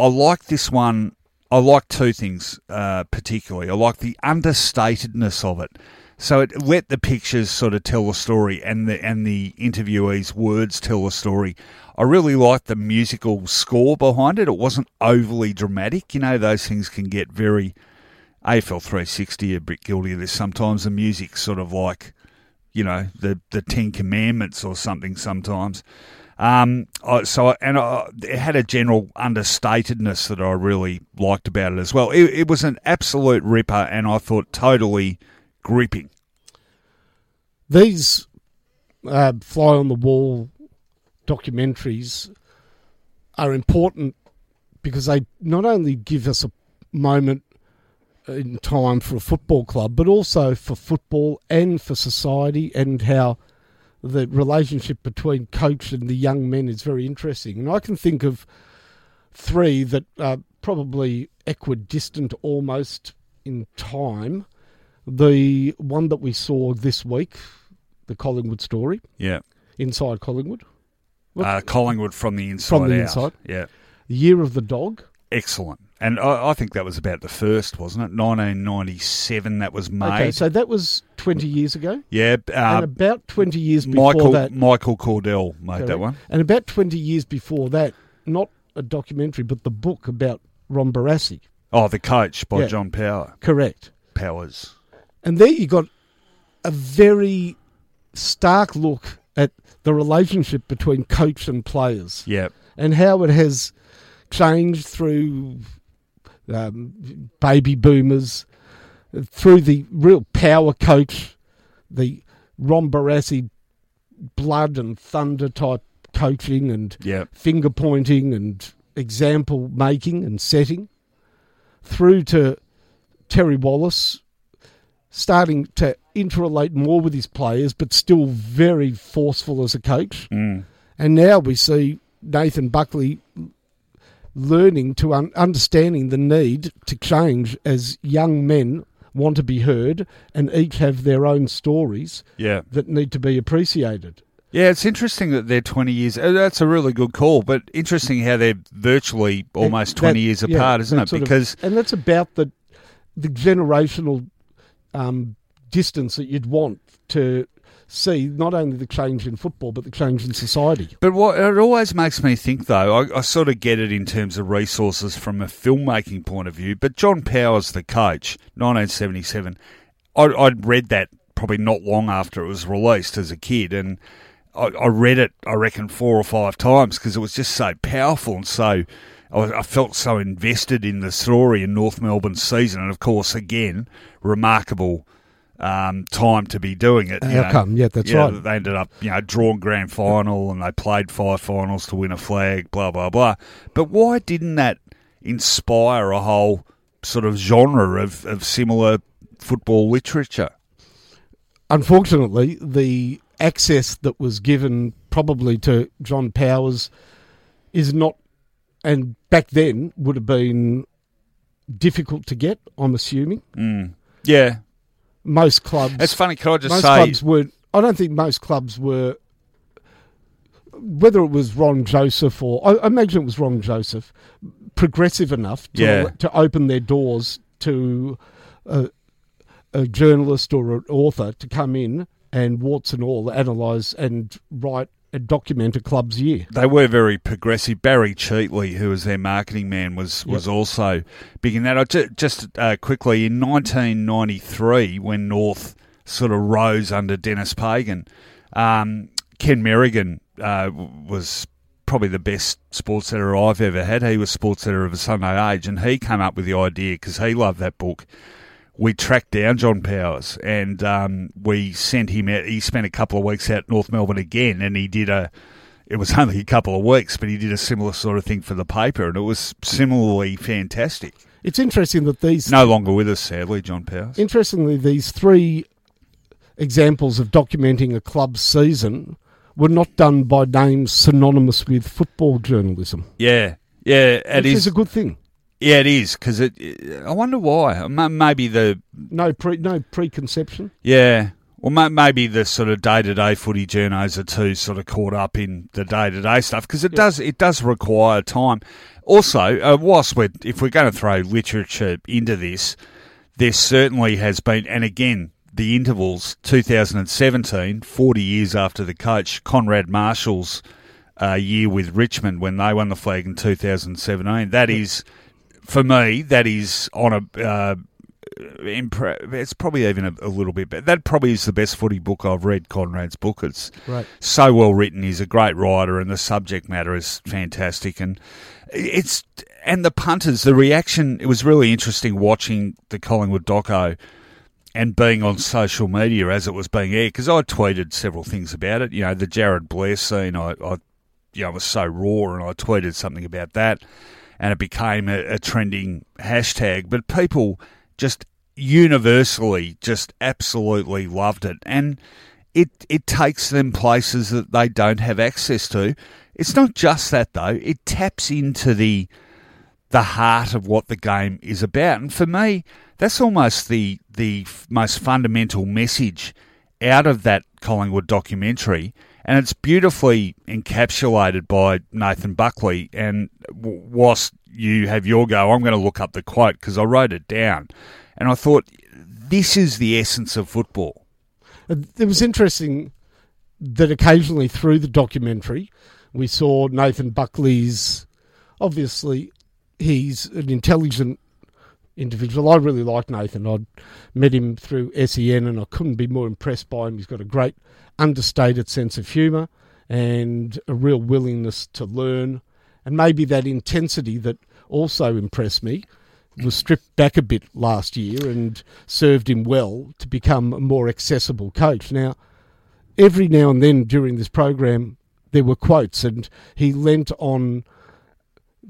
I like this one. I like two things uh, particularly. I like the understatedness of it. So it let the pictures sort of tell the story, and the and the interviewees' words tell the story. I really liked the musical score behind it. It wasn't overly dramatic. You know, those things can get very... A F L three sixty are a bit guilty of this sometimes. The music's sort of like, you know, the, the Ten Commandments or something sometimes. Um, I, so I, and I, it had a general understatedness that I really liked about it as well. It, it was an absolute ripper, and I thought totally gripping. These uh, fly-on-the-wall documentaries are important because they not only give us a moment in time for a football club, but also for football and for society, and how the relationship between coach and the young men is very interesting. And I can think of three that are probably equidistant almost in time. The one that we saw this week, the Collingwood story. Yeah. Inside Collingwood. Uh, Collingwood from the inside From the out. inside. Yeah. The Year of the Dog. Excellent. And I, I think that was about the first, wasn't it? nineteen ninety-seven, that was made. Okay, so that was twenty years ago? Yeah. Uh, and about twenty years before Michael, that... Michael Cordell made correct. that one. And about twenty years before that, not a documentary, but the book about Ron Barassi. Oh, The Coach by yeah. John Power. Correct. Powers. And there you got a very stark look at the relationship between coach and players. Yeah. And how it has changed through um, baby boomers, through the real power coach, the Ron Barassi blood and thunder type coaching and yep. finger pointing and example making and setting, through to Terry Wallace starting to interrelate more with his players but still very forceful as a coach. Mm. And now we see Nathan Buckley learning to un- understanding the need to change as young men want to be heard and each have their own stories yeah. that need to be appreciated. Yeah, it's interesting that they're twenty years. That's a really good call, but interesting how they're virtually almost that, twenty years yeah, apart, isn't it? Because of, and that's about the the generational um, distance that you'd want to see, not only the change in football, but the change in society. But what it always makes me think, though, I, I sort of get it in terms of resources from a filmmaking point of view, but John Powers, the coach, nineteen seventy-seven, I, I'd read that probably not long after it was released as a kid, and I, I read it, I reckon, four or five times because it was just so powerful and so I, I felt so invested in the story in North Melbourne's season. And, of course, again, remarkable Um, time to be doing it. Outcome, yeah, that's yeah, right. They ended up, you know, drawn grand final and they played five finals to win a flag, blah, blah, blah. But why didn't that inspire a whole sort of genre of, of similar football literature? Unfortunately, the access that was given probably to John Powers is not, and back then would have been difficult to get, I'm assuming. Mm. Yeah. Most clubs. It's funny. Can I just most say, clubs were, I don't think most clubs were. Whether it was Ron Joseph or I imagine it was Ron Joseph, progressive enough to yeah. to open their doors to a, a journalist or an author to come in and warts and all analyse and write and document a club's year. They were very progressive. Barry Cheatley, who was their marketing man, was, was yep. also big in that. I just, just uh, quickly, in nineteen ninety-three, when North sort of rose under Dennis Pagan, um, Ken Merrigan uh, was probably the best sports editor I've ever had. He was sports editor of A Sunday Age, and he came up with the idea, because he loved that book. We tracked down John Powers and um, we sent him out. He spent a couple of weeks out North Melbourne again, and he did a, it was only a couple of weeks, but he did a similar sort of thing for the paper, and it was similarly fantastic. It's interesting that these... No longer with us, sadly, John Powers. Interestingly, these three examples of documenting a club's season were not done by names synonymous with football journalism. Yeah, yeah. It which is, is a good thing. Yeah, it is, because it, it, I wonder why. Maybe the... No pre, no preconception? Yeah. Well, maybe the sort of day-to-day footy journos are too sort of caught up in the day-to-day stuff, because it, yeah. does, it does require time. Also, uh, whilst we're, if we're going to throw literature into this, there certainly has been, and again, the intervals, two thousand seventeen, forty years after the coach, Conrad Marshall's uh, year with Richmond when they won the flag in two thousand seventeen, that is... For me, that is on a. Uh, impre- it's probably even a, a little bit better. That probably is the best footy book I've read. Conrad's book. It's right. so well written. He's a great writer, and the subject matter is fantastic. And it's and the punters, the reaction. It was really interesting watching the Collingwood doco and being on social media as it was being aired, because I tweeted several things about it. You know, the Jared Blair scene. I, I you know, was so raw, and I tweeted something about that. And it became a, a trending hashtag. But people just universally just absolutely loved it. And it it takes them places that they don't have access to. It's not just that, though. It taps into the the heart of what the game is about. And for me, that's almost the the most fundamental message out of that Collingwood documentary. And it's beautifully encapsulated by Nathan Buckley. And whilst you have your go, I'm going to look up the quote because I wrote it down. And I thought, this is the essence of football. It was interesting that occasionally through the documentary, we saw Nathan Buckley's, obviously, he's an intelligent individual. I really like Nathan. I'd met him through S E N and I couldn't be more impressed by him. He's got a great understated sense of humour and a real willingness to learn. And maybe that intensity that also impressed me was stripped back a bit last year and served him well to become a more accessible coach. Now, every now and then during this program, there were quotes and he lent on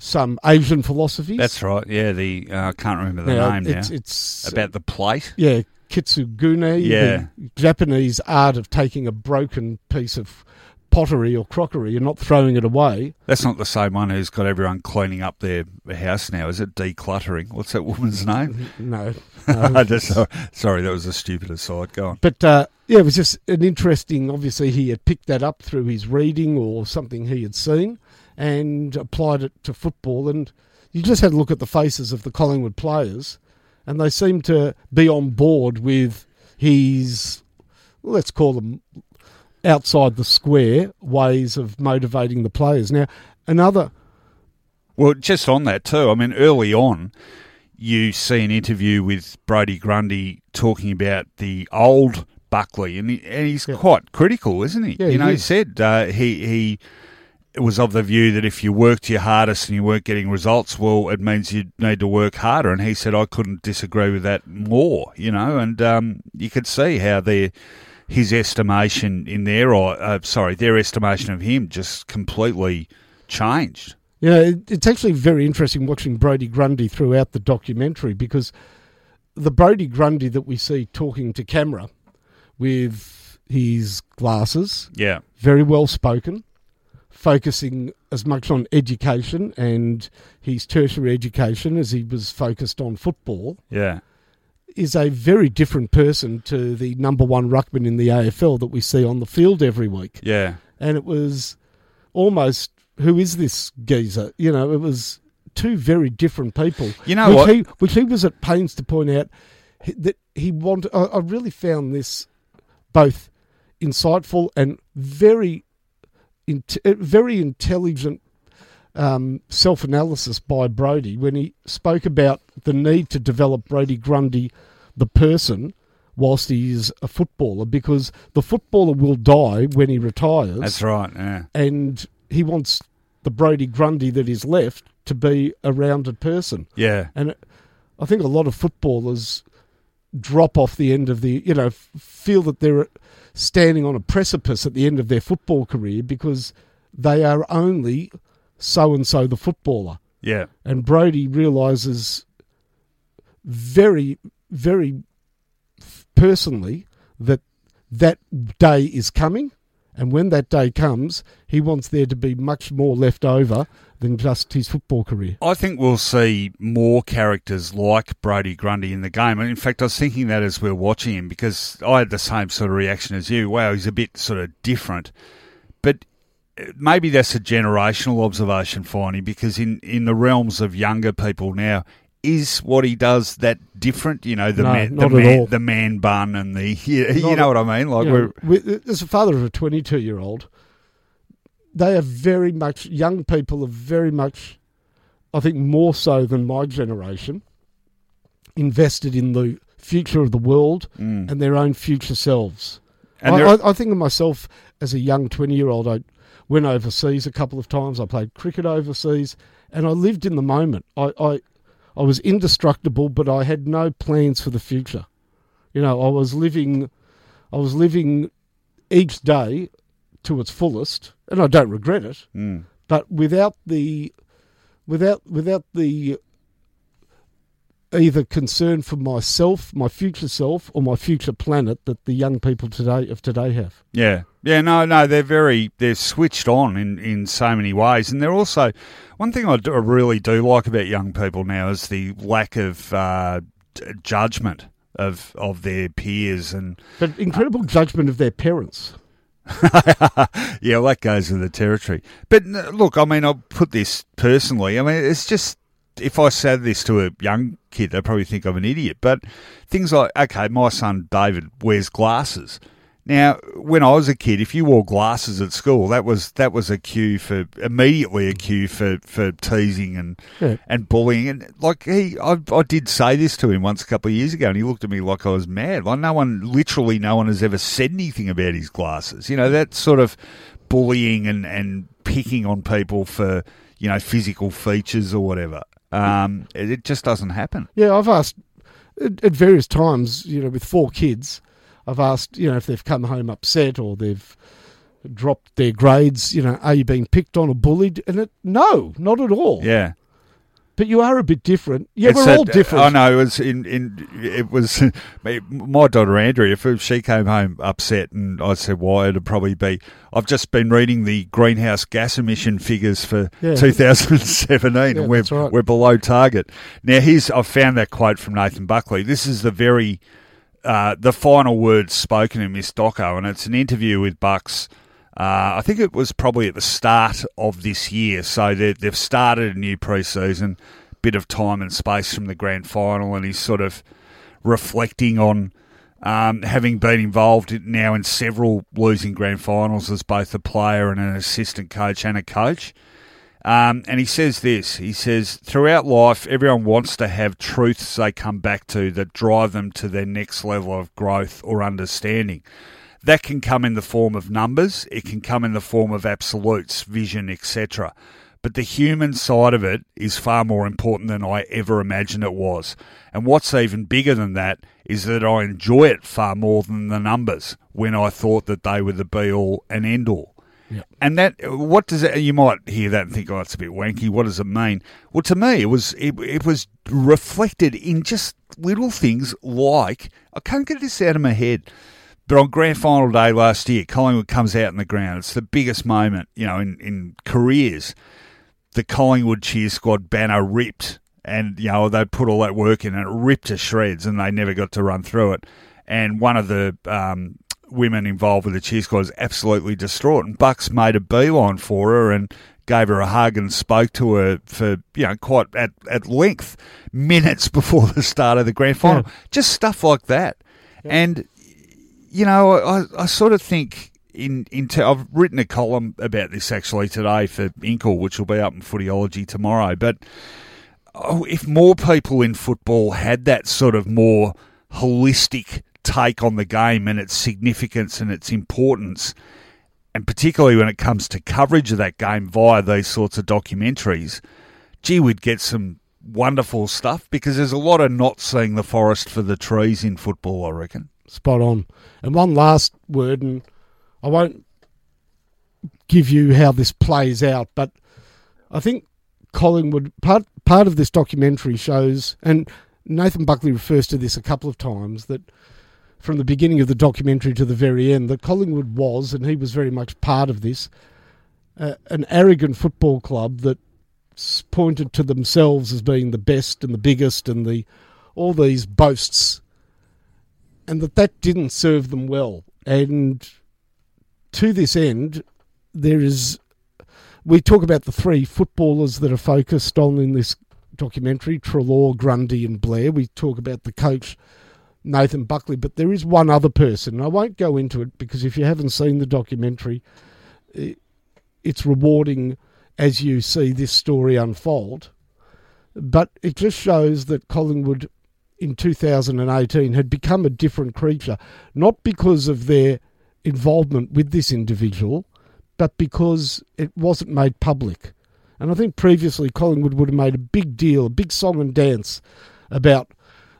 some Asian philosophies. That's right. Yeah, the uh, I can't remember the now, name it's, now. It's about the plate. Yeah, kitsugune, yeah. The Japanese art of taking a broken piece of pottery or crockery and not throwing it away. That's not the same one who's got everyone cleaning up their house now, is it? Decluttering. What's that woman's name? No. no. Just, sorry, that was a stupid aside. Go on. But, uh, yeah, it was just an interesting... Obviously, he had picked that up through his reading or something he had seen and applied it to football. And you just had a look at the faces of the Collingwood players and they seemed to be on board with his, let's call them... outside the square ways of motivating the players. Now, another... Well, just on that too, I mean, early on, you see an interview with Brodie Grundy talking about the old Buckley, and, he, and he's yeah. quite critical, isn't he? Yeah, you he know, is. He said uh, he he was of the view that if you worked your hardest and you weren't getting results, well, it means you need to work harder. And he said, I couldn't disagree with that more, you know, and um, you could see how they're... His estimation in their, uh, sorry, their estimation of him just completely changed. You know, it, it's actually very interesting watching Brodie Grundy throughout the documentary, because the Brodie Grundy that we see talking to camera with his glasses, yeah, very well spoken, focusing as much on education and his tertiary education as he was focused on football. Yeah. Is a very different person to the number one ruckman in the A F L that we see on the field every week. Yeah. And it was almost, who is this geezer? You know, it was two very different people. You know which what? He, which he was at pains to point out that he wanted, I, I really found this both insightful and very, very intelligent Um, self-analysis by Brodie when he spoke about the need to develop Brodie Grundy, the person, whilst he is a footballer, because the footballer will die when he retires. That's right, yeah. And he wants the Brodie Grundy that is left to be a rounded person. Yeah. And it, I think a lot of footballers drop off the end of the, you know, feel that they're standing on a precipice at the end of their football career because they are only... so-and-so the footballer. Yeah. And Brodie realises very, very personally that that day is coming, and when that day comes, he wants there to be much more left over than just his football career. I think we'll see more characters like Brodie Grundy in the game. And in fact, I was thinking that as we were watching him, because I had the same sort of reaction as you. Wow, he's a bit sort of different. But... maybe that's a generational observation, Finey, because in, in the realms of younger people now, is what he does that different? You know, the no, man, the man, the man bun and the, you, you know at, what I mean? Like you know, we're, we, as a father of a twenty-two-year-old, they are very much, young people are very much, I think more so than my generation, invested in the future of the world mm. and their own future selves. And I, I, I think of myself as a young twenty-year-old, I... went overseas a couple of times. I played cricket overseas and I lived in the moment. I, I I was indestructible, but I had no plans for the future. You know, I was living I was living each day to its fullest, and I don't regret it. Mm. But without the without without the either concern for myself, my future self, or my future planet that the young people today of today have. Yeah. Yeah, no, no, they're very, they're switched on in, in so many ways. And they're also, one thing I, do, I really do like about young people now is the lack of uh, judgment of of their peers. And But incredible uh, judgment of their parents. Yeah, well, that goes with the territory. But look, I mean, I'll put this personally. I mean, it's just, if I said this to a young kid, they'd probably think I'm an idiot. But things like, okay, my son David wears glasses. Now, when I was a kid, if you wore glasses at school, that was that was a cue for immediately a cue for, for teasing and yeah. and bullying. And like he, I, I did say this to him once a couple of years ago, and he looked at me like I was mad. Like no one, literally, no one has ever said anything about his glasses. You know, that sort of bullying and, and picking on people for you know physical features or whatever. Um, it, it just doesn't happen. Yeah, I've asked at, at various times. You know, with four kids. I've asked, you know, if they've come home upset or they've dropped their grades, you know, are you being picked on or bullied? And it, no, not at all. Yeah. But you are a bit different. Yeah, it's we're a, all different. I know. It was, in, in, it was my daughter, Andrea, if she came home upset and I said, why, it'd probably be, I've just been reading the greenhouse gas emission figures for yeah. two thousand seventeen yeah, and we're, right. we're below target. Now, here's, I found that quote from Nathan Buckley. This is the very... Uh, the final words spoken in this doco, and it's an interview with Bucks. Uh, I think it was probably at the start of this year. So they've started a new preseason, bit of time and space from the grand final, and he's sort of reflecting on um, having been involved now in several losing grand finals as both a player and an assistant coach and a coach. Um, and he says this, he says, throughout life, everyone wants to have truths they come back to that drive them to their next level of growth or understanding. That can come in the form of numbers. It can come in the form of absolutes, vision, et cetera. But the human side of it is far more important than I ever imagined it was. And what's even bigger than that is that I enjoy it far more than the numbers when I thought that they were the be-all and end-all. Yep. And that, what does it, you might hear that and think, oh, it's a bit wanky. What does it mean? Well, to me, it was it, it was reflected in just little things like, I can't get this out of my head, but on grand final day last year, Collingwood comes out in the ground. It's the biggest moment, you know, in, in careers. The Collingwood cheer squad banner ripped and, you know, they put all that work in and it ripped to shreds and they never got to run through it. And one of the... Um, women involved with the cheer squad is absolutely distraught, and Bucks made a beeline for her and gave her a hug and spoke to her for, you know, quite at, at length, minutes before the start of the grand final. Yeah. Just stuff like that. Yeah. And, you know, I, I sort of think, in, in t- I've written a column about this actually today for Inkle, which will be up in Footyology tomorrow, but oh, if more people in football had that sort of more holistic take on the game and its significance and its importance, and particularly when it comes to coverage of that game via these sorts of documentaries, gee, we'd get some wonderful stuff, because there's a lot of not seeing the forest for the trees in football, I reckon. Spot on. And one last word, and I won't give you how this plays out, but I think Collingwood, part, part of this documentary shows, and Nathan Buckley refers to this a couple of times, that from the beginning of the documentary to the very end, that Collingwood was, and he was very much part of this, uh, an arrogant football club that pointed to themselves as being the best and the biggest and the all these boasts, and that that didn't serve them well. And to this end, there is... We talk about the three footballers that are focused on in this documentary, Treloar, Grundy and Blair. We talk about the coach... Nathan Buckley, but there is one other person. I won't go into it because if you haven't seen the documentary, it's rewarding as you see this story unfold. But it just shows that Collingwood in two thousand eighteen had become a different creature, not because of their involvement with this individual, but because it wasn't made public. And I think previously Collingwood would have made a big deal, a big song and dance about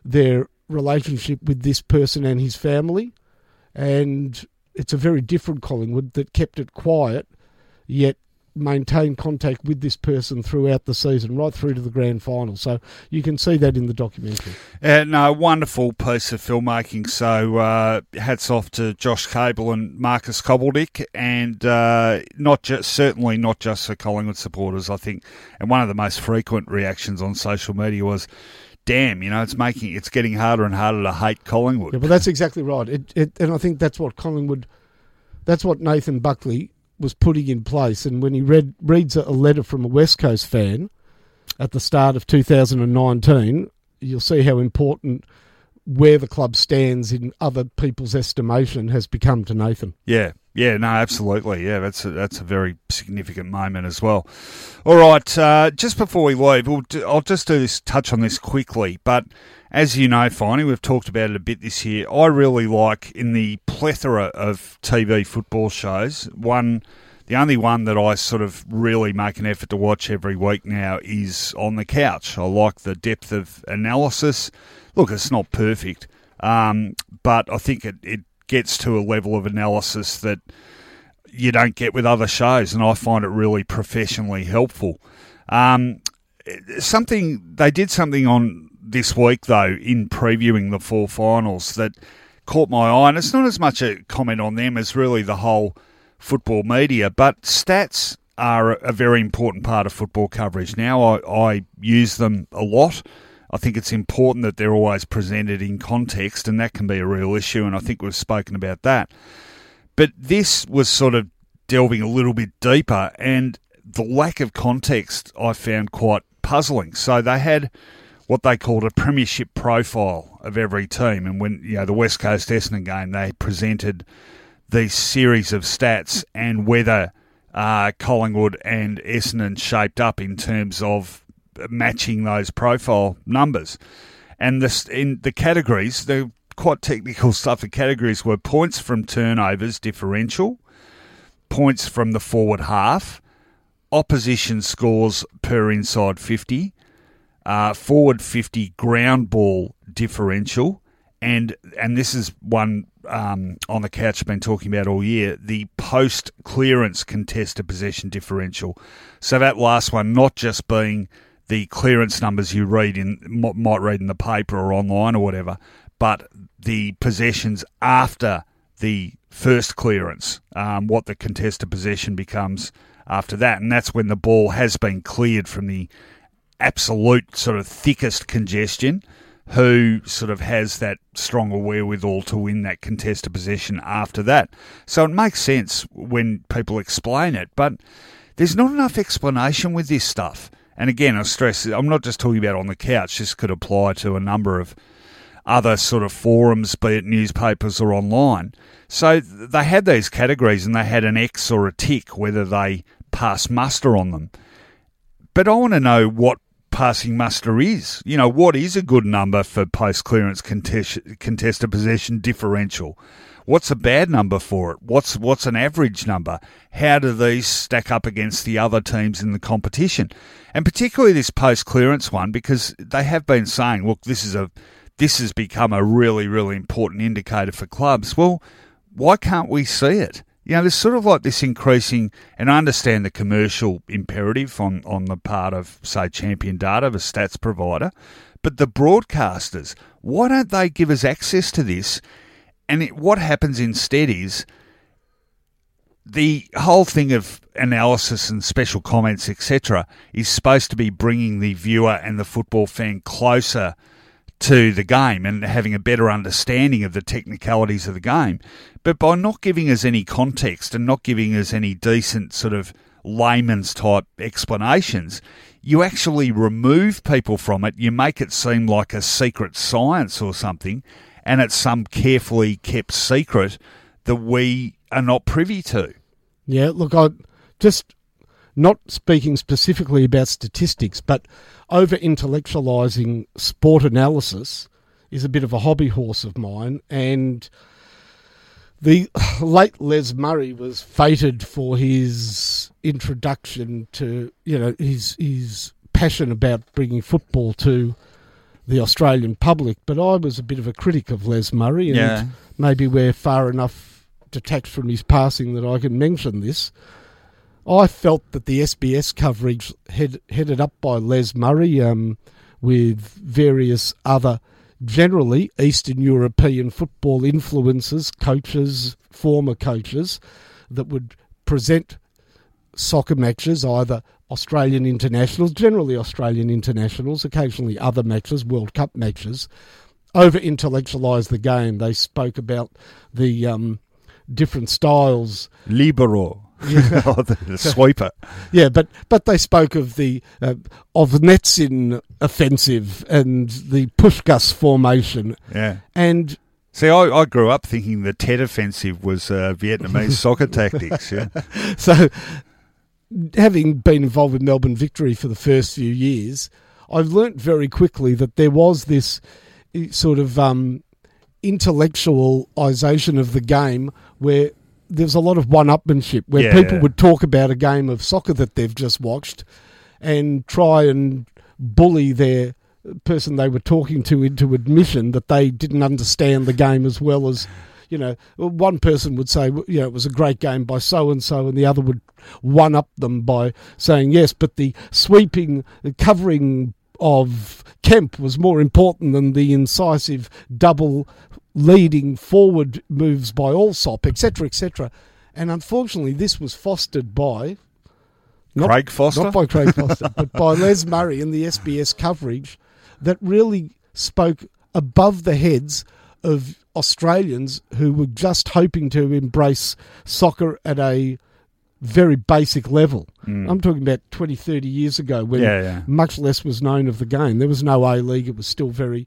their relationship with this person and his family, and it's a very different Collingwood that kept it quiet yet maintained contact with this person throughout the season, right through to the grand final. So you can see that in the documentary. Uh, no, wonderful piece of filmmaking. So uh, hats off to Josh Cable and Marcus Kobaldick, and uh, not just certainly not just for Collingwood supporters, I think. And one of the most frequent reactions on social media was, damn, you know, it's making it's getting harder and harder to hate Collingwood. Yeah, but that's exactly right. It, it, and I think that's what Collingwood, that's what Nathan Buckley was putting in place. And when he read reads a letter from a West Coast fan at the start of two thousand nineteen, you'll see how important where the club stands in other people's estimation has become to Nathan. Yeah, yeah, no, absolutely. Yeah, that's a, that's a very significant moment as well. All right, uh, just before we leave, we'll do, I'll just do this, touch on this quickly. But as you know, Finey, we've talked about it a bit this year. I really like, in the plethora of T V football shows, one, the only one that I sort of really make an effort to watch every week now is On the Couch. I like the depth of analysis. Look, it's not perfect, um, but I think it, it gets to a level of analysis that you don't get with other shows, and I find it really professionally helpful. Um, something they did something on this week, though, in previewing the four finals that caught my eye, and it's not as much a comment on them as really the whole football media, but stats are a very important part of football coverage now. I, I use them a lot. I think it's important that they're always presented in context, and that can be a real issue, and I think we've spoken about that. But this was sort of delving a little bit deeper, and the lack of context I found quite puzzling. So they had what they called a premiership profile of every team, and when, you know, the West Coast Essendon game, they presented these series of stats and whether uh, Collingwood and Essendon shaped up in terms of matching those profile numbers. And this, in the categories, the quite technical stuff, the categories were points from turnovers differential, points from the forward half, opposition scores per inside fifty, uh, forward fifty ground ball differential, and and this is one um, On the Couch been talking about all year, the post-clearance contested possession differential. So that last one, not just being the clearance numbers you read in might read in the paper or online or whatever, but the possessions after the first clearance, um, what the contested possession becomes after that. And that's when the ball has been cleared from the absolute sort of thickest congestion, who sort of has that stronger wherewithal to win that contested possession after that. So it makes sense when people explain it, but there's not enough explanation with this stuff. And again, I stress, I'm not just talking about On the Couch. This could apply to a number of other sort of forums, be it newspapers or online. So they had these categories and they had an X or a tick, whether they pass muster on them. But I want to know what passing muster is. You know, what is a good number for post-clearance contest, contested possession differential? What's a bad number for it? What's what's an average number? How do these stack up against the other teams in the competition? And particularly this post-clearance one, because they have been saying, look, this is a this has become a really, really important indicator for clubs. Well, why can't we see it? You know, there's sort of like this increasing, and I understand the commercial imperative on, on the part of, say, Champion Data, the stats provider, but the broadcasters, why don't they give us access to this? And it, what happens instead is the whole thing of analysis and special comments, et cetera, is supposed to be bringing the viewer and the football fan closer to the game and having a better understanding of the technicalities of the game. But by not giving us any context and not giving us any decent sort of layman's type explanations, you actually remove people from it. You make it seem like a secret science or something, and it's some carefully kept secret that we are not privy to. Yeah, look, I just not speaking specifically about statistics, but over-intellectualising sport analysis is a bit of a hobby horse of mine, and the late Les Murray was fated for his introduction to, you know, his his passion about bringing football to the Australian public, but I was a bit of a critic of Les Murray, and yeah. maybe we're far enough detached from his passing that I can mention this. I felt that the S B S coverage, head, headed up by Les Murray, um, with various other generally Eastern European football influencers, coaches, former coaches, that would present soccer matches, either Australian internationals, generally Australian internationals, occasionally other matches, World Cup matches, over-intellectualised the game. They spoke about the um, different styles. Libero. Yeah. Oh, the sweeper. Yeah, but, but they spoke of the uh, of Netsin offensive and the Pushkas formation. Yeah. And see, I, I grew up thinking the Tet offensive was uh, Vietnamese soccer tactics. Yeah. So, having been involved with Melbourne Victory for the first few years, I've learnt very quickly that there was this sort of um, intellectualisation of the game where there was a lot of one-upmanship, where yeah, people yeah. would talk about a game of soccer that they've just watched and try and bully their person they were talking to into admission that they didn't understand the game as well as, you know, one person would say, you know, it was a great game by so-and-so, and the other would one-up them by saying, yes, but the sweeping, the covering of Kemp was more important than the incisive double leading forward moves by Allsop, et cetera, et cetera. And unfortunately, this was fostered by... Not, Craig Foster? Not by Craig Foster, but by Les Murray in the S B S coverage that really spoke above the heads of Australians who were just hoping to embrace soccer at a very basic level. Mm. I'm talking about twenty, thirty years ago when yeah, yeah. much less was known of the game. There was no A-League. It was still very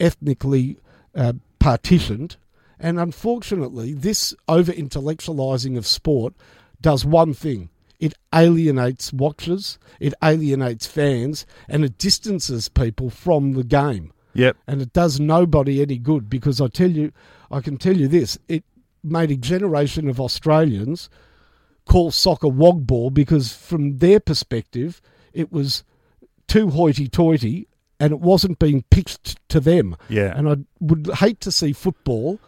ethnically uh, partitioned. And unfortunately, this over-intellectualising of sport does one thing. It alienates watchers, it alienates fans, and it distances people from the game. Yep. And it does nobody any good because I tell you, I can tell you this, it made a generation of Australians call soccer wogball because from their perspective, it was too hoity-toity and it wasn't being pitched to them. Yeah. And I would hate to see football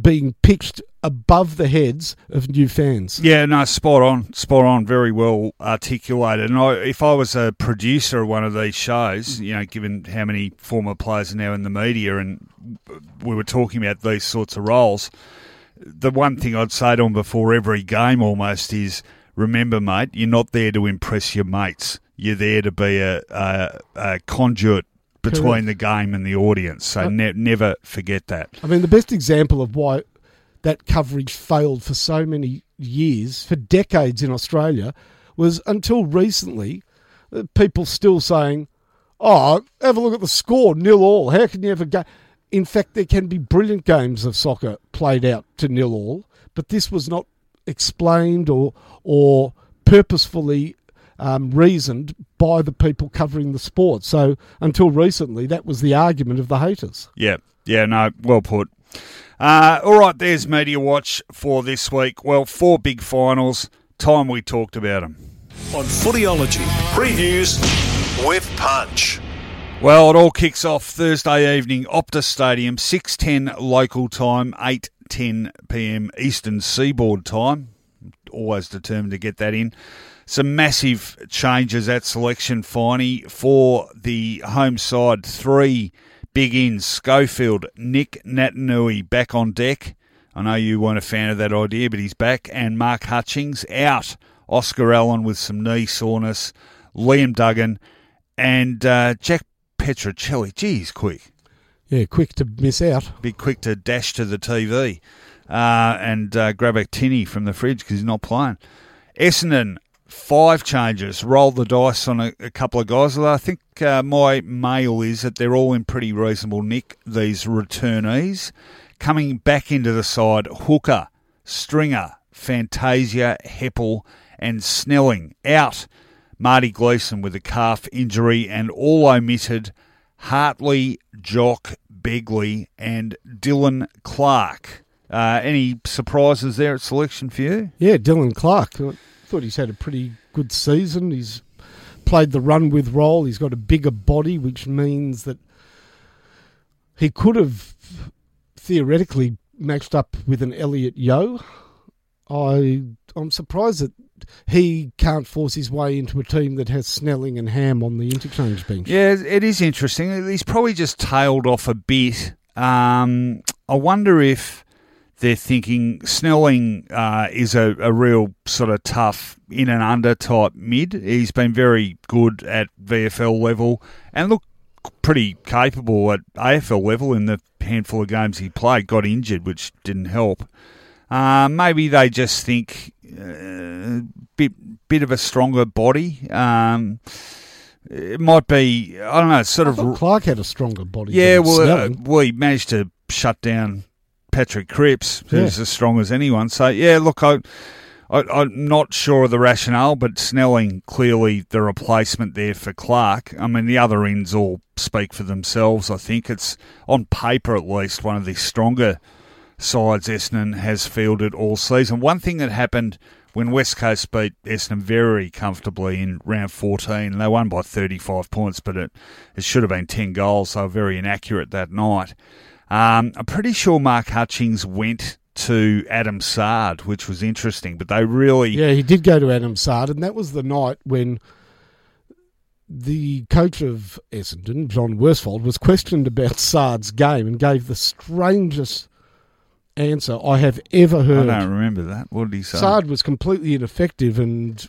being pitched above the heads of new fans. Yeah, no, spot on, spot on, very well articulated. And I, if I was a producer of one of these shows, you know, given how many former players are now in the media and we were talking about these sorts of roles, the one thing I'd say to them before every game almost is, remember, mate, you're not there to impress your mates. You're there to be a, a, a conduit between Correct. The game and the audience. So ne- never forget that. I mean, the best example of why that coverage failed for so many years, for decades in Australia, was until recently, people still saying, oh, have a look at the score, nil all. How can you ever go? In fact, there can be brilliant games of soccer played out to nil all, but this was not explained or or purposefully Um, reasoned by the people covering the sport. So until recently, that was the argument of the haters. Yeah, yeah, no, well put. Uh, all right, there's Media Watch for this week. Well, four big finals, time we talked about them. On Footyology, previews with Punch. Well, it all kicks off Thursday evening, Optus Stadium, six ten local time, eight ten p.m. Eastern Seaboard time. Always determined to get that in. Some massive changes at selection, Finey. For the home side, three big ins. Schofield, Nick Natanui back on deck. I know you weren't a fan of that idea, but he's back. And Mark Hutchings out. Oscar Allen with some knee soreness. Liam Duggan and uh, Jack Petricelli. Gee, he's quick. Yeah, quick to miss out. Be quick to dash to the T V uh, and uh, grab a tinny from the fridge because he's not playing. Essendon. Five changes, rolled the dice on a, a couple of guys. Although I think uh, my mail is that they're all in pretty reasonable nick, these returnees. Coming back into the side, Hooker, Stringer, Fantasia, Heppel and Snelling out. Marty Gleeson with a calf injury and all omitted, Hartley, Jock, Begley and Dylan Clark. Uh, any surprises there at selection for you? Yeah, Dylan Clark. Thought he's had a pretty good season. He's played the run with role. He's got a bigger body, which means that he could have theoretically matched up with an Elliot Yeo. I I'm surprised that he can't force his way into a team that has Snelling and Ham on the interchange bench. Yeah, it is interesting. He's probably just tailed off a bit. Um, I wonder if they're thinking Snelling uh, is a, a real sort of tough in and under type mid. He's been very good at V F L level and looked pretty capable at A F L level in the handful of games he played. Got injured, which didn't help. Uh, maybe they just think a uh, bit, bit of a stronger body. Um, it might be, I don't know, sort I of... R- Clark had a stronger body. Yeah, well, uh, we managed to shut down Patrick Cripps, who's yeah. as strong as anyone. So, yeah, look, I... I, I'm not sure of the rationale, but Snelling, clearly the replacement there for Clark. I mean, the other ends all speak for themselves, I think. It's, on paper at least, one of the stronger sides Essendon has fielded all season. One thing that happened when West Coast beat Essendon very comfortably in round fourteen, they won by thirty-five points, but it, it should have been ten goals, so very inaccurate that night. Um, I'm pretty sure Mark Hutchings went to Adam Sard, which was interesting, but they really... Yeah, he did go to Adam Sard, and that was the night when the coach of Essendon, John Worsfold, was questioned about Sard's game and gave the strangest answer I have ever heard. I don't remember that. What did he say? Sard was completely ineffective and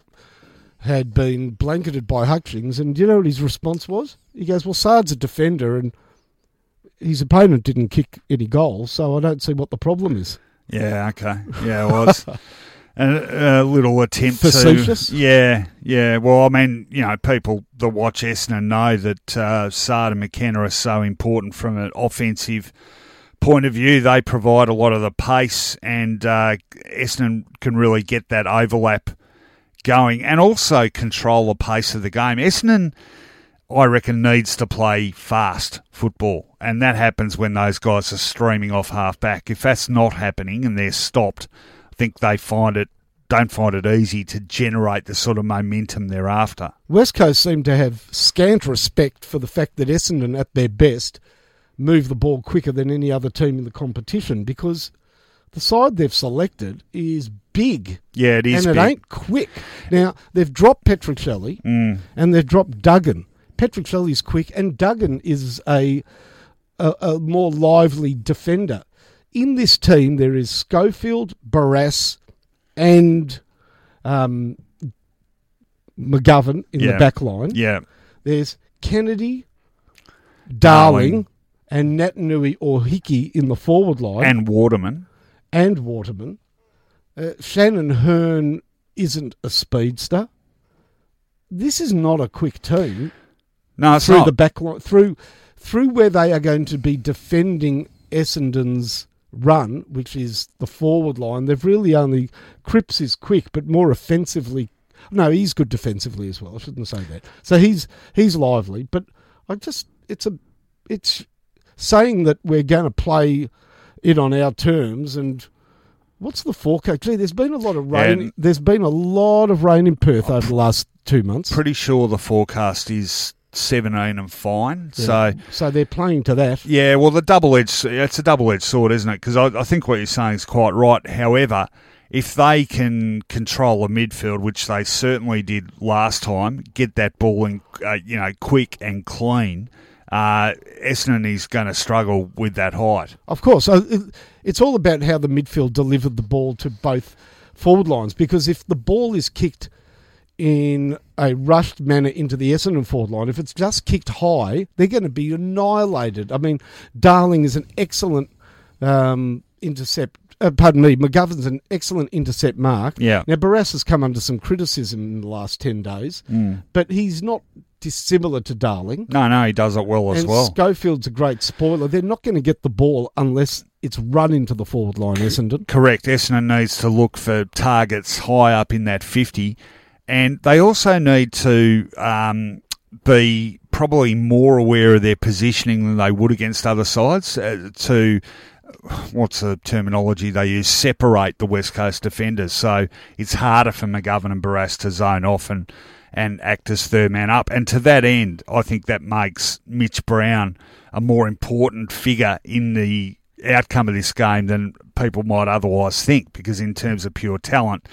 had been blanketed by Hutchings, and do you know what his response was? He goes, well, Sard's a defender, and his opponent didn't kick any goals, so I don't see what the problem is. Yeah, okay. Yeah, it was a, a little attempt Facetious. to... Yeah, yeah. Well, I mean, you know, people that watch Essendon know that uh, Sard and McKenna are so important from an offensive point of view. They provide a lot of the pace, and uh, Essendon can really get that overlap going and also control the pace of the game. Essendon, I reckon, needs to play fast football, and that happens when those guys are streaming off half-back. If that's not happening and they're stopped, I think they find it don't find it easy to generate the sort of momentum they're after. West Coast seem to have scant respect for the fact that Essendon, at their best, move the ball quicker than any other team in the competition, because the side they've selected is big. Yeah, it is and big. And it ain't quick. Now, they've dropped Petricelli, mm. and they've dropped Duggan. Petricelli is quick, and Duggan is a, a a more lively defender. In this team, there is Schofield, Barrass, and um, McGovern in yeah. the back line. Yeah. There's Kennedy, Darling, Darling. and Natanui or Hickey in the forward line. And Waterman. And Waterman. Uh, Shannon Hearn isn't a speedster. This is not a quick team. No, it's through not. the back line, through through where they are going to be defending Essendon's run, which is the forward line. They've really only Cripps is quick, but more offensively. No, he's good defensively as well. I shouldn't say that. So he's he's lively, but I just it's a it's saying that we're going to play it on our terms. And what's the forecast? Gee, there's been a lot of rain. And there's been a lot of rain in Perth over the last two months. Pretty sure the forecast is seventeen and fine. Yeah. So so they're playing to that. Yeah, well, the double-edged, it's a double-edged sword, isn't it? Because I, I think what you're saying is quite right. However, if they can control the midfield, which they certainly did last time, get that ball in, uh, you know, quick and clean, uh, Essendon is going to struggle with that height. Of course. So it's all about how the midfield delivered the ball to both forward lines, because if the ball is kicked in a rushed manner into the Essendon forward line, if it's just kicked high, they're going to be annihilated. I mean, Darling is an excellent um, intercept. Uh, pardon me, McGovern's an excellent intercept mark. Yeah. Now, Barrass has come under some criticism in the last ten days, mm. but he's not dissimilar to Darling. No, no, he does it well and as well. Schofield's a great spoiler. They're not going to get the ball unless it's run into the forward line, Essendon. Correct. Essendon needs to look for targets high up in that fifty. And they also need to um, be probably more aware of their positioning than they would against other sides uh, to, what's the terminology they use, separate the West Coast defenders. So it's harder for McGovern and Barrass to zone off and, and act as third man up. And to that end, I think that makes Mitch Brown a more important figure in the outcome of this game than people might otherwise think, because in terms of pure talent,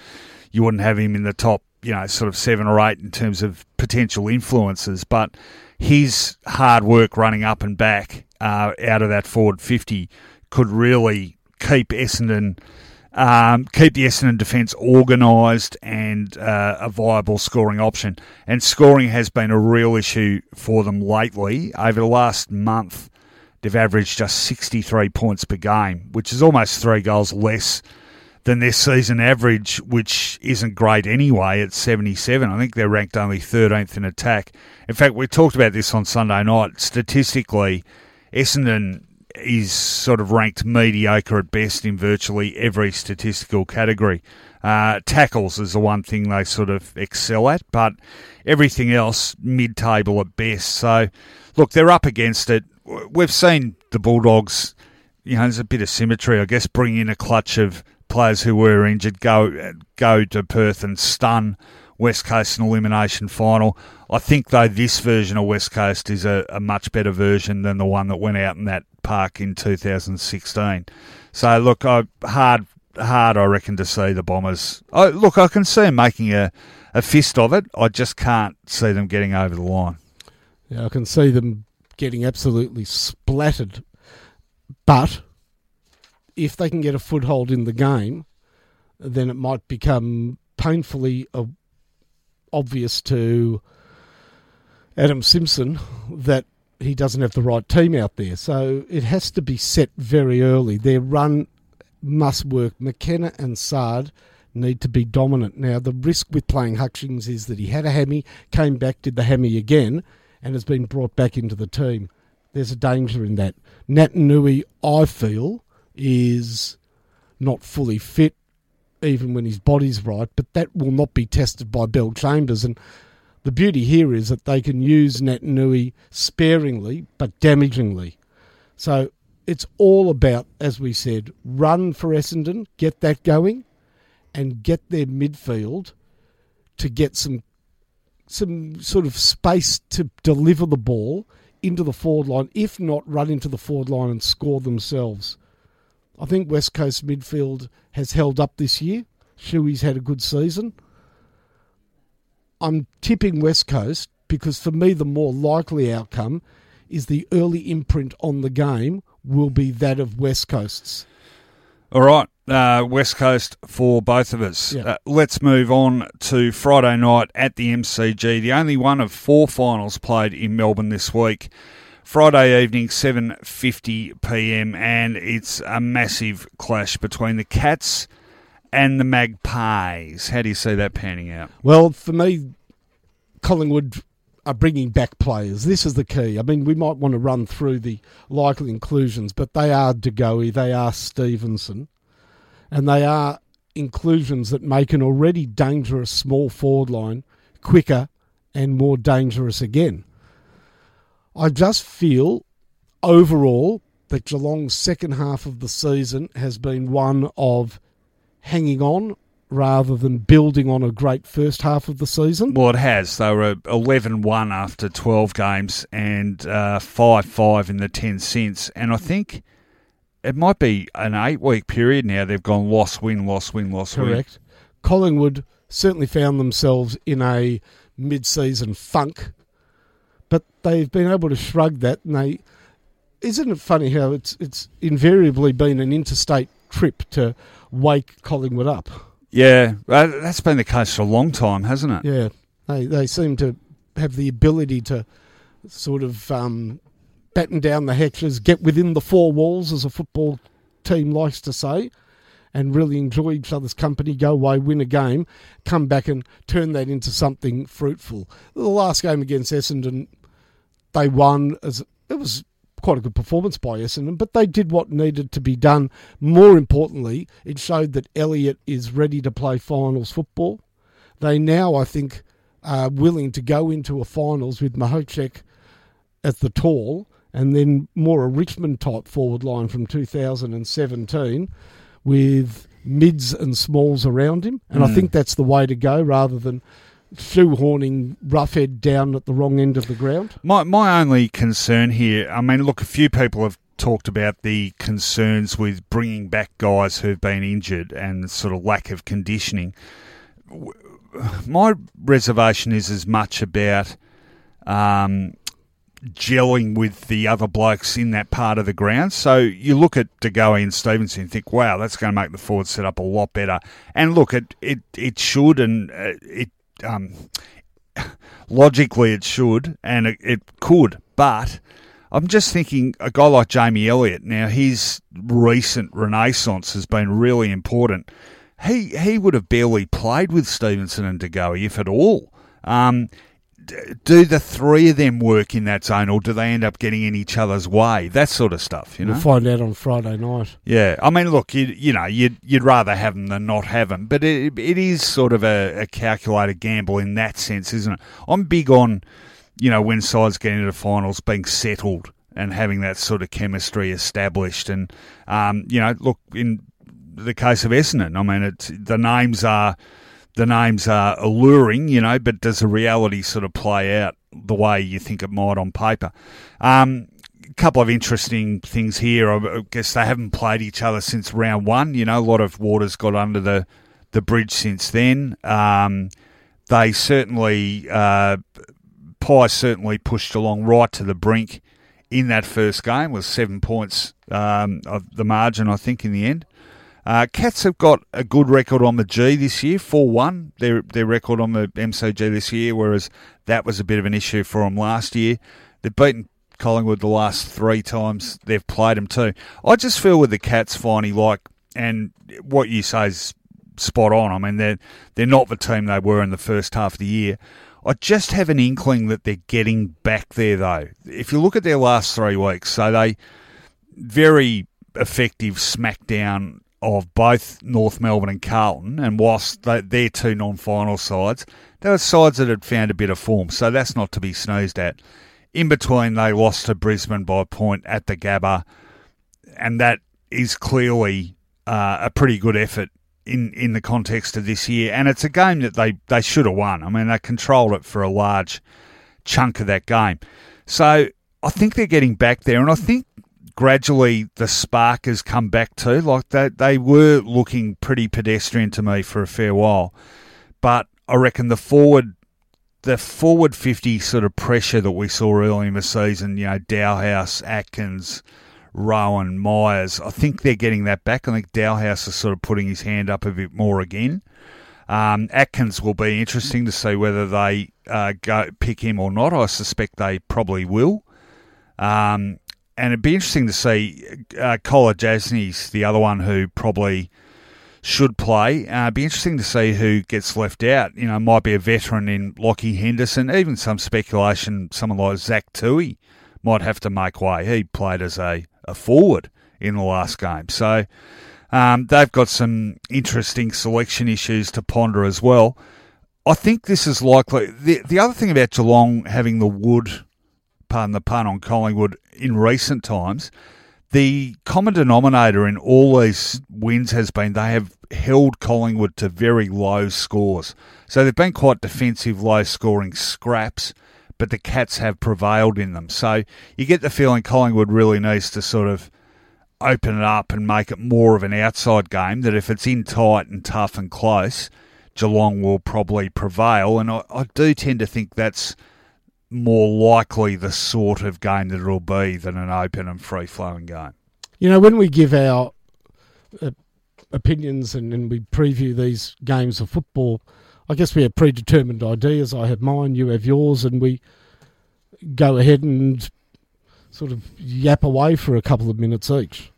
you wouldn't have him in the top, you know, sort of seven or eight in terms of potential influences, but his hard work running up and back uh, out of that forward fifty could really keep Essendon, um, keep the Essendon defence organised and uh, a viable scoring option. And scoring has been a real issue for them lately. Over the last month, they've averaged just sixty-three points per game, which is almost three goals less than their season average, which isn't great anyway at seventy-seven. I think they're ranked only thirteenth in attack. In fact, we talked about this on Sunday night. Statistically, Essendon is sort of ranked mediocre at best in virtually every statistical category. Uh, tackles is the one thing they sort of excel at, but everything else, mid-table at best. So, look, they're up against it. We've seen the Bulldogs, you know, there's a bit of symmetry, I guess, bring in a clutch of players who were injured, go go to Perth and stun West Coast in elimination final. I think, though, this version of West Coast is a, a much better version than the one that went out in that park in two thousand sixteen. So, look, I, hard, hard, I reckon, to see the Bombers. I, look, I can see them making a, a fist of it. I just can't see them getting over the line. Yeah, I can see them getting absolutely splattered. But if they can get a foothold in the game, then it might become painfully obvious to Adam Simpson that he doesn't have the right team out there. So it has to be set very early. Their run must work. McKenna and Sard need to be dominant. Now, the risk with playing Hutchings is that he had a hammy, came back, did the hammy again, and has been brought back into the team. There's a danger in that. Nat Nui, I feel, is not fully fit, even when his body's right, but that will not be tested by Bell Chambers. And the beauty here is that they can use Nat Nui sparingly but damagingly. So it's all about, as we said, run for Essendon, get that going, and get their midfield to get some some sort of space to deliver the ball into the forward line, if not run into the forward line and score themselves. I think West Coast midfield has held up this year. Shuey's had a good season. I'm tipping West Coast because for me the more likely outcome is the early imprint on the game will be that of West Coast's. All right, uh, West Coast for both of us. Yeah. Uh, let's move on to Friday night at the M C G, the only one of four finals played in Melbourne this week. Friday evening, seven fifty p m, and it's a massive clash between the Cats and the Magpies. How do you see that panning out? Well, for me, Collingwood are bringing back players. This is the key. I mean, we might want to run through the likely inclusions, but they are De Goey, they are Stevenson, and they are inclusions that make an already dangerous small forward line quicker and more dangerous again. I just feel, overall, that Geelong's second half of the season has been one of hanging on rather than building on a great first half of the season. Well, it has. They were eleven one after twelve games and five five in the ten since. And I think it might be an eight-week period now. They've gone loss, win, loss, win, loss, win. Correct. Collingwood certainly found themselves in a mid-season funk, but they've been able to shrug that. And they, isn't it funny how it's it's invariably been an interstate trip to wake Collingwood up? Yeah, that's been the case for a long time, hasn't it? Yeah, they they seem to have the ability to sort of um, batten down the hatches, get within the four walls, as a football team likes to say, and really enjoy each other's company, go away, win a game, come back and turn that into something fruitful. The last game against Essendon, they won. As it was quite a good performance by Essendon, but they did what needed to be done. More importantly, it showed that Elliott is ready to play finals football. They now, I think, are willing to go into a finals with Mahocek at the tall and then more a Richmond-type forward line from two thousand seventeen with mids and smalls around him. And mm. I think that's the way to go rather than shoehorning Roughhead down at the wrong end of the ground. My my only concern here, I mean, look, a few people have talked about the concerns with bringing back guys who've been injured and sort of lack of conditioning. My reservation is as much about um, gelling with the other blokes in that part of the ground. So you look at De Goey and Stevenson and think, wow, that's going to make the forward set up a lot better. And look, it, it, it should and it Um, logically it should and it, it could, but I'm just thinking a guy like Jamie Elliott, now his recent renaissance has been really important. He he would have barely played with Stevenson and De Goey, if at all. Um, do the three of them work in that zone, or do they end up getting in each other's way? That sort of stuff, you know. We'll find out on Friday night. Yeah, I mean, look, you you know, you'd you'd rather have them than not have them, but it it is sort of a, a calculated gamble in that sense, isn't it? I'm big on, you know, when sides get into the finals, being settled and having that sort of chemistry established, and um, you know, look in the case of Essendon, I mean, it's the names are. The names are alluring, you know, but does the reality sort of play out the way you think it might on paper? Um, a couple of interesting things here. I guess they haven't played each other since round one. You know, a lot of water's got under the, the bridge since then. Um, they certainly, uh, Pye certainly pushed along right to the brink in that first game with seven points um, of the margin, I think, in the end. Uh, Cats have got a good record on the G this year, four one, their their record on the M C G this year, whereas that was a bit of an issue for them last year. They've beaten Collingwood the last three times they've played them too. I just feel with the Cats, Finey, like, and what you say is spot on. I mean, they're, they're not the team they were in the first half of the year. I just have an inkling that they're getting back there, though. If you look at their last three weeks, so they very effective smackdown of both North Melbourne and Carlton, and whilst they, they're two non-final sides, they were sides that had found a bit of form, so that's not to be sneezed at. In between, they lost to Brisbane by a point at the Gabba, and that is clearly uh, a pretty good effort in, in the context of this year, and it's a game that they, they should have won. I mean, they controlled it for a large chunk of that game. So I think they're getting back there, and I think gradually the spark has come back too. Like they, they were looking pretty pedestrian to me for a fair while, but I reckon the forward, the forward fifty sort of pressure that we saw early in the season, you know, Dowhouse, Atkins, Rowan, Myers, I think they're getting that back. I think Dowhouse is sort of putting his hand up a bit more again. Um, Atkins will be interesting to see whether they uh, go pick him or not. I suspect they probably will. Um, And it'd be interesting to see uh, Kola Jasny's the other one who probably should play. Uh, it'd be interesting to see who gets left out. You know, might be a veteran in Lockie Henderson. Even some speculation, someone like Zach Toohey might have to make way. He played as a, a forward in the last game. So um, they've got some interesting selection issues to ponder as well. I think this is likely. The, the other thing about Geelong having the wood, pardon the pun, on Collingwood in recent times, the common denominator in all these wins has been they have held Collingwood to very low scores. So they've been quite defensive, low-scoring scraps, but the Cats have prevailed in them. So you get the feeling Collingwood really needs to sort of open it up and make it more of an outside game, that if it's in tight and tough and close, Geelong will probably prevail. And I, I do tend to think that's more likely the sort of game that it'll be than an open and free-flowing game. You know, when we give our uh, opinions and, and we preview these games of football, I guess we have predetermined ideas. I have mine, you have yours, and we go ahead and sort of yap away for a couple of minutes each.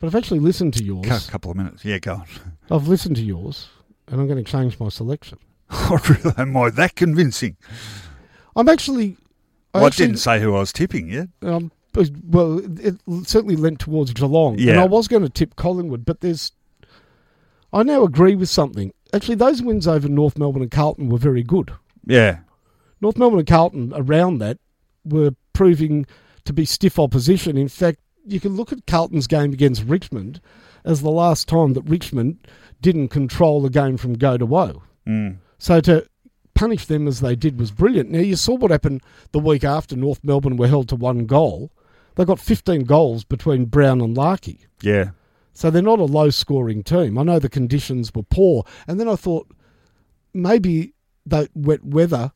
But I've actually listened to yours. A couple of minutes, yeah, go on. I've listened to yours, and I'm going to change my selection. Oh, really? Am I that convincing? I'm actually... I, well, actually, I didn't say who I was tipping yet. Um, well, it certainly lent towards Geelong. Yeah. And I was going to tip Collingwood, but there's... I now agree with something. Actually, those wins over North Melbourne and Carlton were very good. Yeah. North Melbourne and Carlton, around that, were proving to be stiff opposition. In fact, you can look at Carlton's game against Richmond as the last time that Richmond didn't control the game from go to woe. Mm. So to punish them as they did was brilliant. Now, you saw what happened the week after North Melbourne were held to one goal. They got fifteen goals between Brown and Larkey. Yeah. So they're not a low-scoring team. I know the conditions were poor. And then I thought, maybe that wet weather,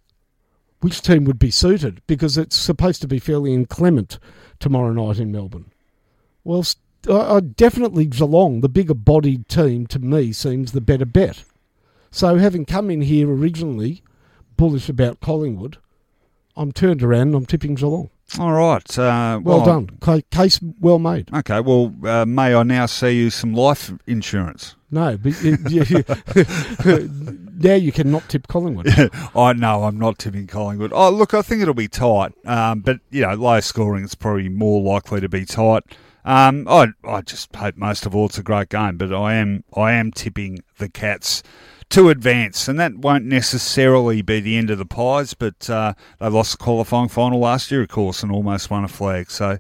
which team would be suited? Because it's supposed to be fairly inclement tomorrow night in Melbourne. Well, I definitely Geelong, the bigger-bodied team, to me, seems the better bet. So having come in here originally bullish about Collingwood, I'm turned around and I'm tipping Geelong. All right. Uh, well, well done. I, Case well made. Okay. Well, uh, may I now see you some life insurance? No, but you, you, you, now you cannot tip Collingwood. I know I'm not tipping Collingwood. Oh, look, I think it'll be tight. Um, but, you know, low scoring is probably more likely to be tight. Um, I I just hope most of all it's a great game, but I am I am tipping the Cats to advance, and that won't necessarily be the end of the Pies, but uh, they lost the qualifying final last year, of course, and almost won a flag. So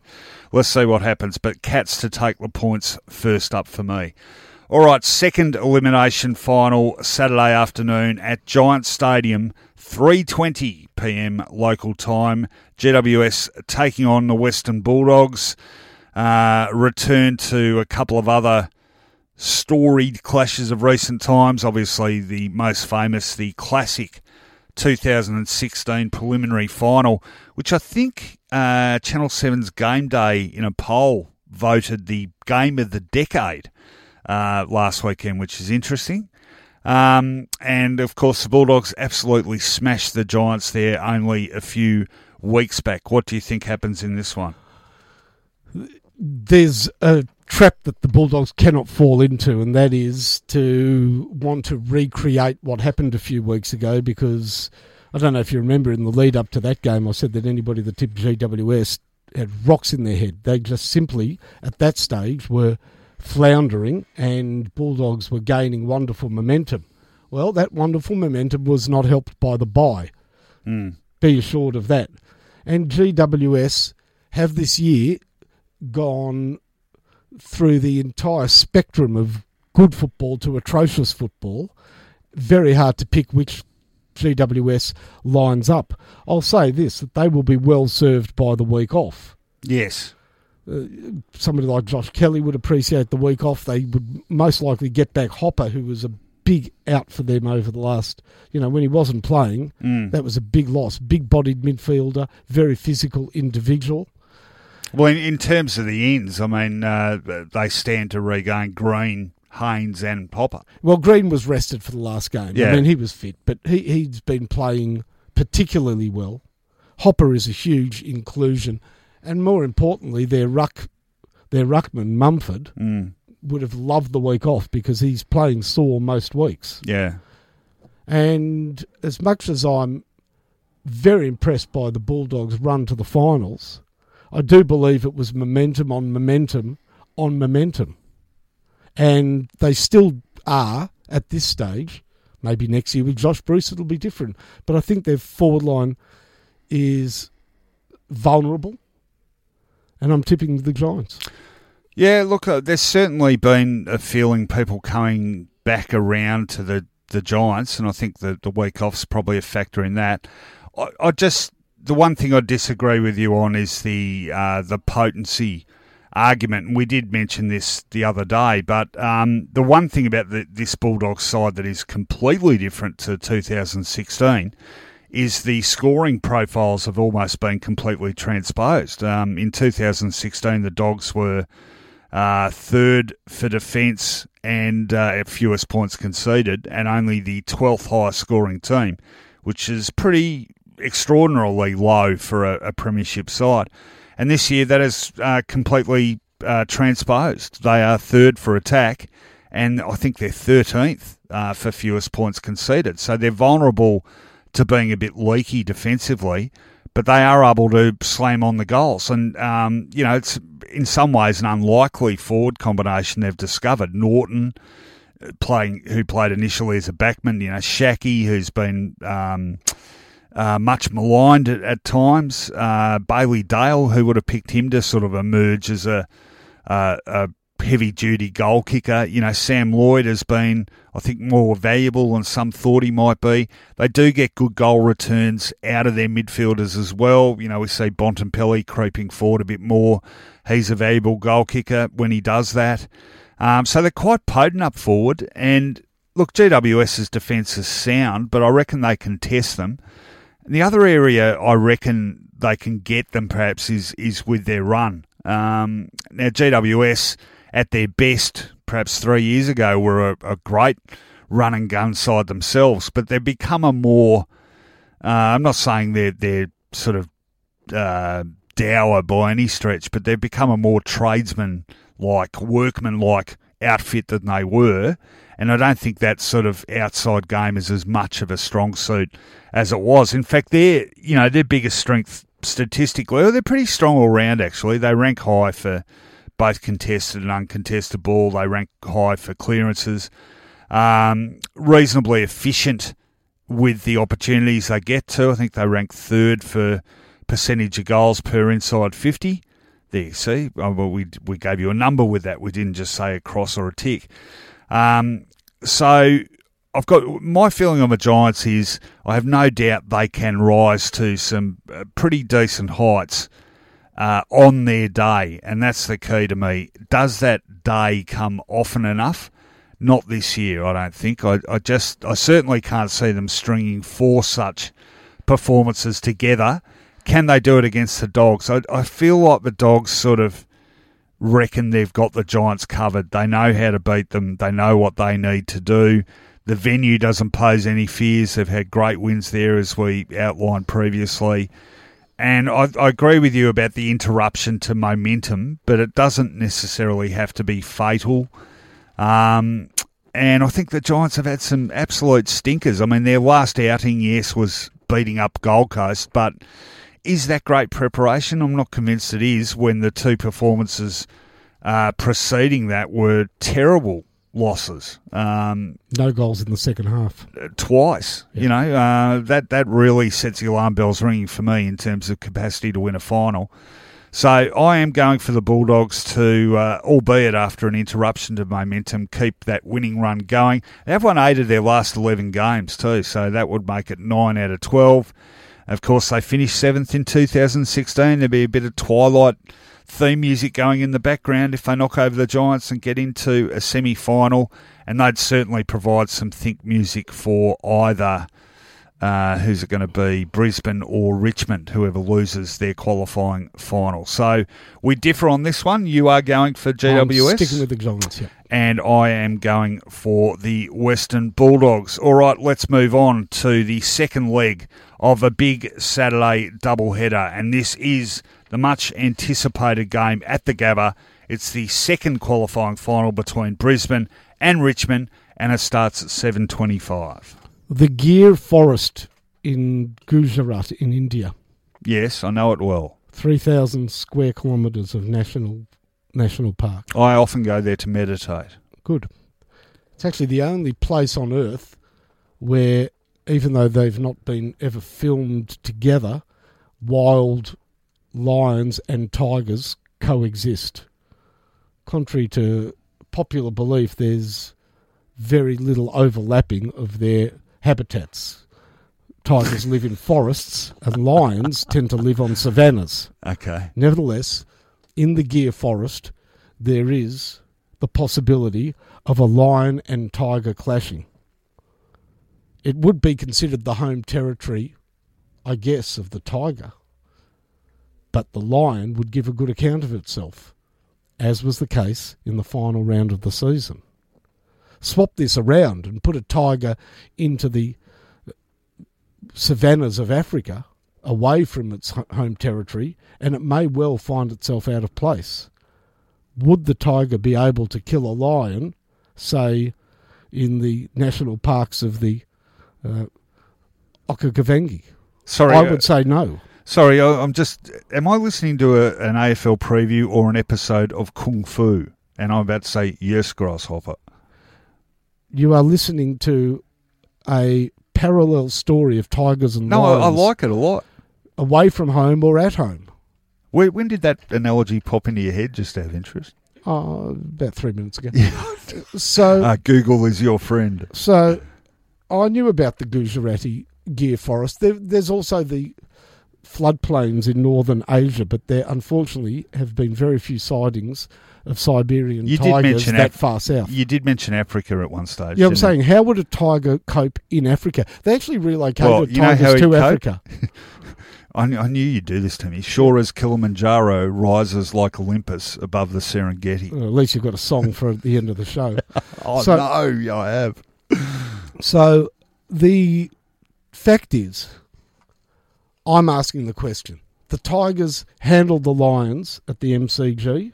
let's see what happens, but Cats to take the points first up for me. All right, second elimination final Saturday afternoon at Giants Stadium, three twenty p.m. local time. G W S taking on the Western Bulldogs. Uh, return to a couple of other storied clashes of recent times. Obviously, the most famous, the classic two thousand sixteen preliminary final, which I think uh, Channel seven's Game Day in a poll voted the game of the decade uh, last weekend, which is interesting. Um, and, of course, the Bulldogs absolutely smashed the Giants there only a few weeks back. What do you think happens in this one? There's a trap that the Bulldogs cannot fall into, and that is to want to recreate what happened a few weeks ago, because I don't know if you remember, in the lead up to that game, I said that anybody that tipped G W S had rocks in their head. They just simply, at that stage, were floundering, and Bulldogs were gaining wonderful momentum. Well, that wonderful momentum was not helped by the bye. Mm. Be assured of that. And G W S have this year gone through the entire spectrum of good football to atrocious football. Very hard to pick which G W S lines up. I'll say this, that they will be well served by the week off. Yes. Uh, somebody like Josh Kelly would appreciate the week off. They would most likely get back Hopper, who was a big out for them over the last, you know, when he wasn't playing, mm. that was a big loss. Big-bodied midfielder, very physical individual. Well, in, in terms of the ends, I mean, uh, they stand to regain Green, Haynes and Popper. Well, Green was rested for the last game. Yeah. I mean, he was fit, but he, he's been playing particularly well. Hopper is a huge inclusion. And more importantly, their ruck, their ruckman, Mumford, mm. would have loved the week off because he's playing sore most weeks. Yeah. And as much as I'm very impressed by the Bulldogs' run to the finals, I do believe it was momentum on momentum on momentum. And they still are at this stage. Maybe next year with Josh Bruce it'll be different. But I think their forward line is vulnerable. And I'm tipping the Giants. Yeah, look, uh, there's certainly been a feeling people coming back around to the, the Giants. And I think the, the week off's probably a factor in that. I, I just... The one thing I disagree with you on is the uh, the potency argument. And we did mention this the other day, but um, the one thing about the, this Bulldogs side that is completely different to two thousand sixteen is the scoring profiles have almost been completely transposed. Um, in two thousand sixteen, the Dogs were uh, third for defence and uh, fewest points conceded, and only the twelfth highest scoring team, which is pretty extraordinarily low for a, a premiership side. And this year that is uh, completely uh, transposed. They are third for attack, and I think they're thirteenth uh, for fewest points conceded. So they're vulnerable to being a bit leaky defensively, but they are able to slam on the goals. And, um, you know, it's in some ways an unlikely forward combination they've discovered. Norton, playing who played initially as a backman, you know, Shackey, who's been... Um, Uh, much maligned at, at times. Uh, Bailey Dale, who would have picked him to sort of emerge as a, uh, a heavy-duty goal kicker. You know, Sam Lloyd has been, I think, more valuable than some thought he might be. They do get good goal returns out of their midfielders as well. You know, we see Bontempelli creeping forward a bit more. He's a valuable goal kicker when he does that. Um, so they're quite potent up forward. And, look, G W S's defence is sound, but I reckon they can test them. The other area I reckon they can get them perhaps is is with their run. Um, now, G W S at their best perhaps three years ago were a, a great run and gun side themselves, but they've become a more, uh, I'm not saying they're, they're sort of uh, dour by any stretch, but they've become a more tradesman-like, workman-like outfit than they were. And I don't think that sort of outside game is as much of a strong suit as it was. In fact, their, you know, their biggest strength statistically, well, they're pretty strong all round, actually. They rank high for both contested and uncontested ball. They rank high for clearances. Um, reasonably efficient with the opportunities they get to. I think they rank third for percentage of goals per inside fifty. There you see. Well, we we gave you a number with that. We didn't just say a cross or a tick. Um, so I've got my feeling on the Giants is I have no doubt they can rise to some pretty decent heights uh, on their day, and that's the key to me. Does that day come often enough? Not this year, I don't think. I, I just I certainly can't see them stringing four such performances together. Can they do it against the Dogs? I, I feel like the Dogs sort of reckon they've got the Giants covered. They know how to beat them. They know what they need to do. The venue doesn't pose any fears. They've had great wins there, as we outlined previously. And I, I agree with you about the interruption to momentum, but it doesn't necessarily have to be fatal. Um, and I think the Giants have had some absolute stinkers. I mean, their last outing, yes, was beating up Gold Coast, but is that great preparation? I'm not convinced it is when the two performances uh, preceding that were terrible losses. Um, no goals in the second half. Twice. Yeah. You know, uh, that, that really sets the alarm bells ringing for me in terms of capacity to win a final. So I am going for the Bulldogs to, uh, albeit after an interruption to momentum, keep that winning run going. They have won eight of their last eleven games too, so that would make it nine out of twelve. Of course, they finished seventh in two thousand sixteen. There'll be a bit of Twilight theme music going in the background if they knock over the Giants and get into a semi-final, and they'd certainly provide some think music for either, uh, who's it going to be, Brisbane or Richmond, whoever loses their qualifying final. So we differ on this one. You are going for G W S. I'm sticking with the Giants, yeah. And I am going for the Western Bulldogs. All right, let's move on to the second leg of a big Saturday doubleheader. And this is the much-anticipated game at the Gabba. It's the second qualifying final between Brisbane and Richmond, and it starts at seven twenty-five. The Gir Forest in Gujarat in India. Yes, I know it well. three thousand square kilometres of national national park. I often go there to meditate. Good. It's actually the only place on earth where, even though they've not been ever filmed together, wild lions and tigers coexist. Contrary to popular belief, there's very little overlapping of their habitats. Tigers live in forests and lions tend to live on savannas. Okay. Nevertheless, in the Gir Forest, there is the possibility of a lion and tiger clashing. It would be considered the home territory, I guess, of the tiger. But the lion would give a good account of itself, as was the case in the final round of the season. Swap this around and put a tiger into the savannas of Africa, away from its home territory, and it may well find itself out of place. Would the tiger be able to kill a lion, say, in the national parks of the uh, Okavango? Sorry, I would uh, say no. Sorry, I'm just... Am I listening to a, an A F L preview or an episode of Kung Fu? And I'm about to say, yes, grasshopper. You are listening to a parallel story of tigers and no, lions. No, I, I like it a lot. Away from home or at home. Where, when did that analogy pop into your head, just out of interest? Oh, about three minutes ago. Yeah. So uh, Google is your friend. So I knew about the Gujarati Gir Forest. There, there's also the floodplains in northern Asia, but there unfortunately have been very few sightings of Siberian you tigers that Af- far south. You did mention Africa at one stage. Yeah, I'm saying, you? How would a tiger cope in Africa? They actually relocated well, tigers to Africa. I, I knew you'd do this to me. Sure as Kilimanjaro rises like Olympus above the Serengeti. Well, at least you've got a song for the end of the show. oh, so, no, I have. So the fact is, I'm asking the question. the Tigers handled the Lions at the M C G.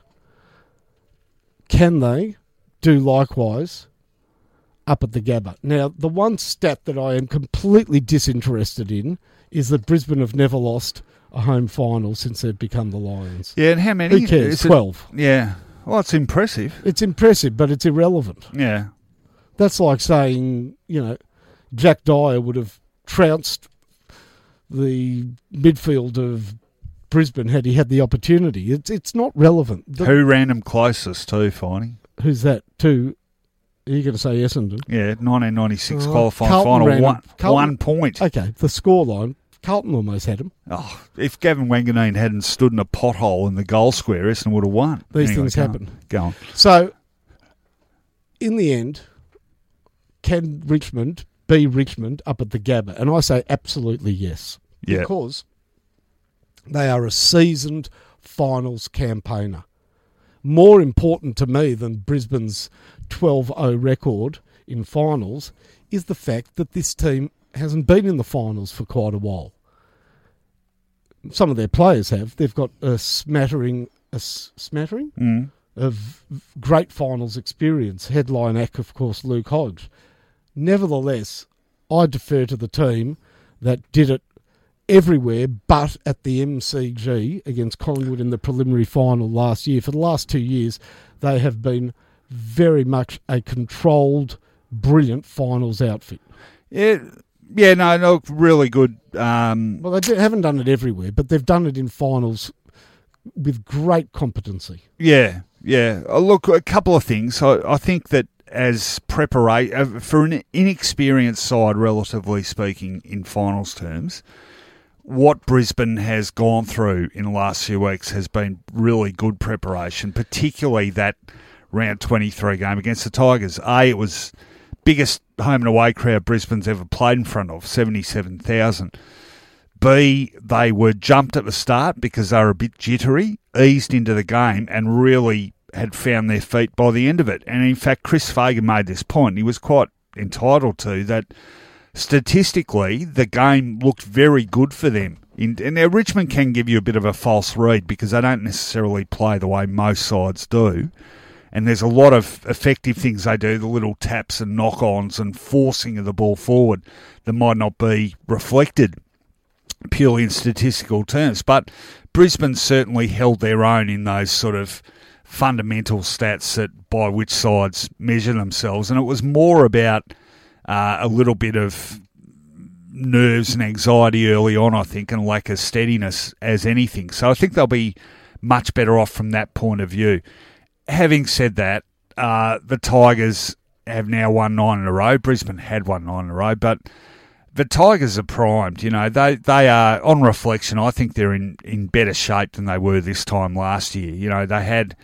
Can they do likewise up at the Gabba? Now, the one stat that I am completely disinterested in is that Brisbane have never lost a home final since they've become the Lions. Yeah, and how many? Who cares? twelve. It, yeah. Well, it's impressive. It's impressive, but it's irrelevant. Yeah. That's like saying, you know, Jack Dyer would have trounced the midfield of Brisbane had he had the opportunity. It's it's not relevant. The, Who ran him closest to, Finey? Who's that? To, are you going to say Essendon? Yeah, nineteen ninety-six oh, qualifying Carlton final, one, Carlton, one point. Okay, the scoreline, Carlton almost had him. Oh, if Gavin Wanganeen hadn't stood in a pothole in the goal square, Essendon would have won. These anyway, things go happen. On, go on. So, in the end, can Richmond be Richmond up at the Gabba? And I say absolutely yes. Yeah. Because they are a seasoned finals campaigner. More important to me than Brisbane's twelve oh record in finals is the fact that this team hasn't been in the finals for quite a while. Some of their players have. They've got a smattering, a smattering mm. of great finals experience. Headline act, of course, Luke Hodge. Nevertheless, I defer to the team that did it everywhere but at the M C G against Collingwood in the preliminary final last year. For the last two years, they have been very much a controlled, brilliant finals outfit. Yeah, yeah, no, no, really good. Um... Well, they haven't done it everywhere, but they've done it in finals with great competency. Yeah, yeah. Look, a couple of things. I, I think that as preparation for an inexperienced side, relatively speaking, in finals terms, what Brisbane has gone through in the last few weeks has been really good preparation, particularly that round twenty-three game against the Tigers. A, it was biggest home and away crowd Brisbane's ever played in front of, seventy-seven thousand. B, they were jumped at the start because they were a bit jittery, eased into the game and really had found their feet by the end of it. And in fact, Chris Fagan made this point. He was quite entitled to that. Statistically, the game looked very good for them. And now Richmond can give you a bit of a false read because they don't necessarily play the way most sides do. And there's a lot of effective things they do, the little taps and knock-ons and forcing of the ball forward that might not be reflected purely in statistical terms. But Brisbane certainly held their own in those sort of fundamental stats that by which sides measure themselves. And it was more about Uh, a little bit of nerves and anxiety early on, I think, and lack of steadiness as anything. So I think they'll be much better off from that point of view. Having said that, uh, the Tigers have now won nine in a row. Brisbane had won nine in a row, but the Tigers are primed. You know, they, they are, on reflection, I think they're in, in better shape than they were this time last year. You know, they had...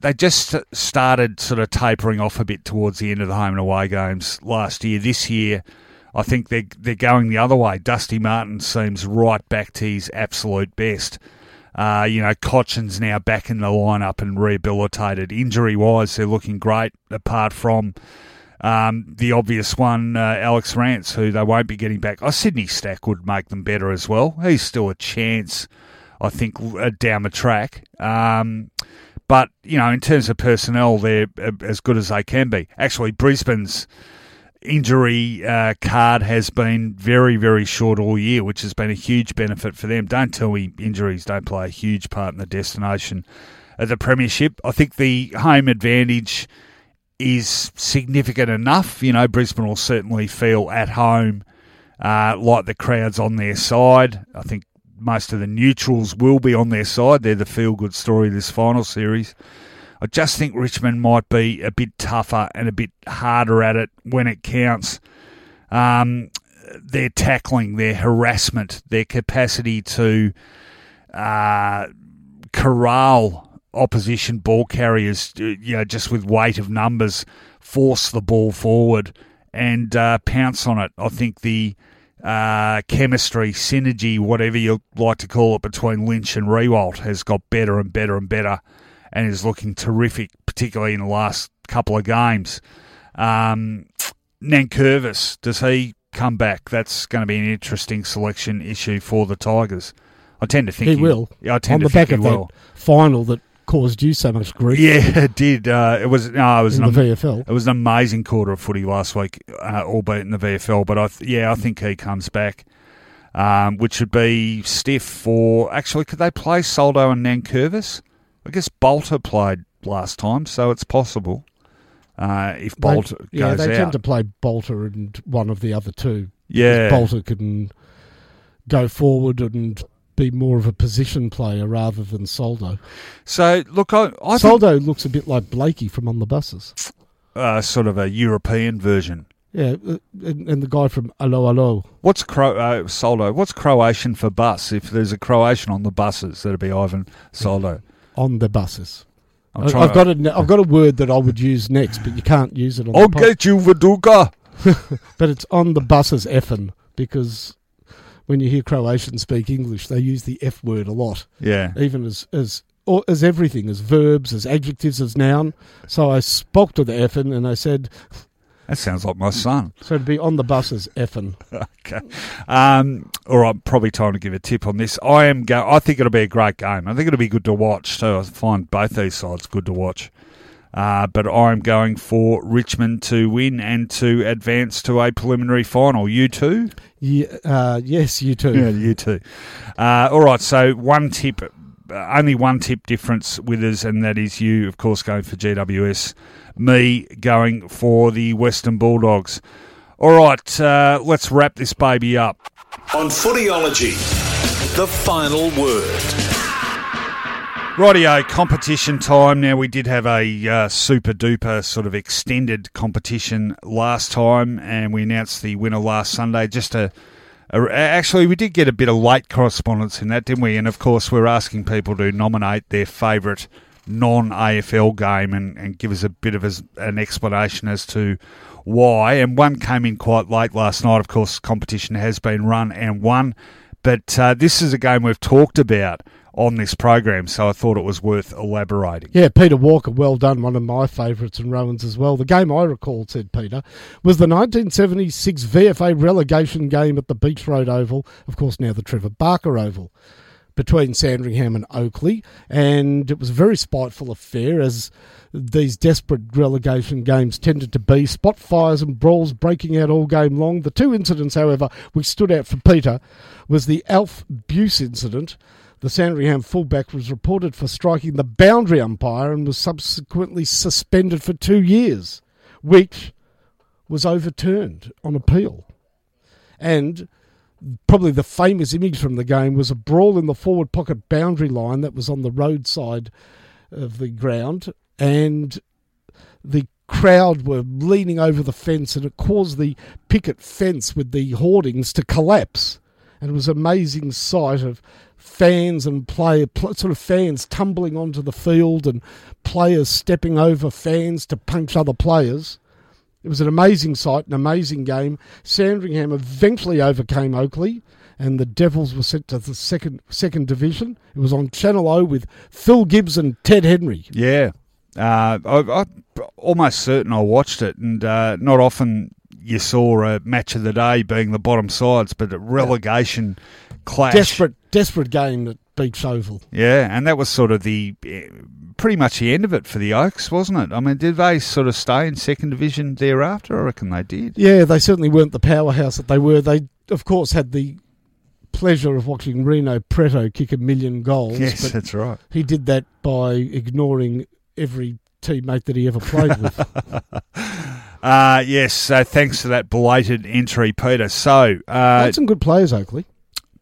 They just started sort of tapering off a bit towards the end of the home and away games last year. This year, I think they're, they're going the other way. Dusty Martin seems right back to his absolute best. Uh, you know, Cochin's now back in the lineup and rehabilitated. Injury-wise, they're looking great, apart from um, the obvious one, uh, Alex Rance, who they won't be getting back. Oh, Sydney Stack would make them better as well. He's still a chance, I think, down the track. Um But, you know, in terms of personnel, they're as good as they can be. Actually, Brisbane's injury uh, card has been very, very short all year, which has been a huge benefit for them. Don't tell me injuries don't play a huge part in the destination of the premiership. I think the home advantage is significant enough. You know, Brisbane will certainly feel at home, uh, like the crowd's on their side. I think most of the neutrals will be on their side. They're the feel-good story of this final series. I just think Richmond might be a bit tougher and a bit harder at it when it counts. Um, their tackling, their harassment, their capacity to uh, corral opposition ball carriers, you know, just with weight of numbers, force the ball forward and uh, pounce on it. I think the Uh, chemistry, synergy, whatever you like to call it, between Lynch and Riewoldt has got better and better and better and is looking terrific, particularly in the last couple of games. Um, Nankervis, does he come back? That's going to be an interesting selection issue for the Tigers. I tend to think he, he will. I tend on to the think back he of will. That final that caused you so much grief. Yeah, it did. Uh, it was no, it was in an, the V F L. It was an amazing quarter of footy last week, uh, albeit in the V F L. But I th- yeah, I think he comes back, um, which would be stiff for. Actually, could they play Soldo and Nankervis? I guess Bolter played last time, so it's possible. Uh, if Bolter they, yeah, goes out, yeah, they tend to play Bolter and one of the other two. Yeah, Bolter can go forward and be more of a position player rather than Soldo. So, look, I, I Soldo think, looks a bit like Blakey from On the Buses. Uh, sort of a European version. Yeah, and, and the guy from Allo Allo. What's Cro- uh, Soldo? What's Croatian for bus? If there's a Croatian on the buses, that'd be Ivan Soldo. On the buses. I'm I, I've, got a, I've got a word that I would use next, but you can't use it on I'll the I'll get po- you, Viduka. But it's on the buses effing, because when you hear Croatians speak English, they use the F word a lot. Yeah. Even as as or as everything, as verbs, as adjectives, as noun. So I spoke to the effing and I said... That sounds like my son. So it'd be on the buses effing. Okay. Um, all right, probably time to give a tip on this. I am. Go- I think it'll be a great game. I think it'll be good to watch. So I find both these sides good to watch. Uh, but I'm going for Richmond to win and to advance to a preliminary final. You too? Yeah, uh, yes, you too. Yeah, you too. Uh, all right, so one tip, only one tip difference with us, and that is you, of course, going for G W S. Me going for the Western Bulldogs. All right, uh, let's wrap this baby up. On Footyology, the final word. Rightio, competition time. Now, we did have a uh, super-duper sort of extended competition last time, and we announced the winner last Sunday. Just a, a Actually, we did get a bit of late correspondence in that, didn't we? And, of course, we're asking people to nominate their favourite non-A F L game and, and give us a bit of a, an explanation as to why. And one came in quite late last night. Of course, competition has been run and won. But uh, this is a game we've talked about on this program, so I thought it was worth elaborating. Yeah, Peter Walker, well done, one of my favourites and Rowan's as well. The game I recall, said Peter, was the nineteen seventy-six V F A relegation game at the Beach Road Oval, of course now the Trevor Barker Oval, between Sandringham and Oakley, and it was a very spiteful affair, as these desperate relegation games tended to be. Spot fires and brawls breaking out all game long. The two incidents, however, which stood out for Peter was the Alf Buse incident. The Sandringham fullback was reported for striking the boundary umpire and was subsequently suspended for two years, which was overturned on appeal. And probably the famous image from the game was a brawl in the forward pocket boundary line that was on the roadside of the ground, and the crowd were leaning over the fence, and it caused the picket fence with the hoardings to collapse. And it was an amazing sight of fans and player, sort of fans tumbling onto the field and players stepping over fans to punch other players. It was an amazing sight, an amazing game. Sandringham eventually overcame Oakley, and the Devils were sent to the second second division. It was on Channel O with Phil Gibbs and Ted Henry. Yeah, uh, I, I'm almost certain I watched it, and uh, not often. You saw a match of the day being the bottom sides, but a relegation yeah. clash. Desperate, desperate game that beats Oval. Yeah, and that was sort of the pretty much the end of it for the Oaks, wasn't it? I mean, did they sort of stay in second division thereafter? I reckon they did. Yeah, they certainly weren't the powerhouse that they were. They, of course, had the pleasure of watching Reno Pretto kick a million goals. Yes, but that's right. He did that by ignoring every teammate that he ever played with. Uh, yes, uh, thanks to that belated entry, Peter. So, uh, had some good players, Oakley.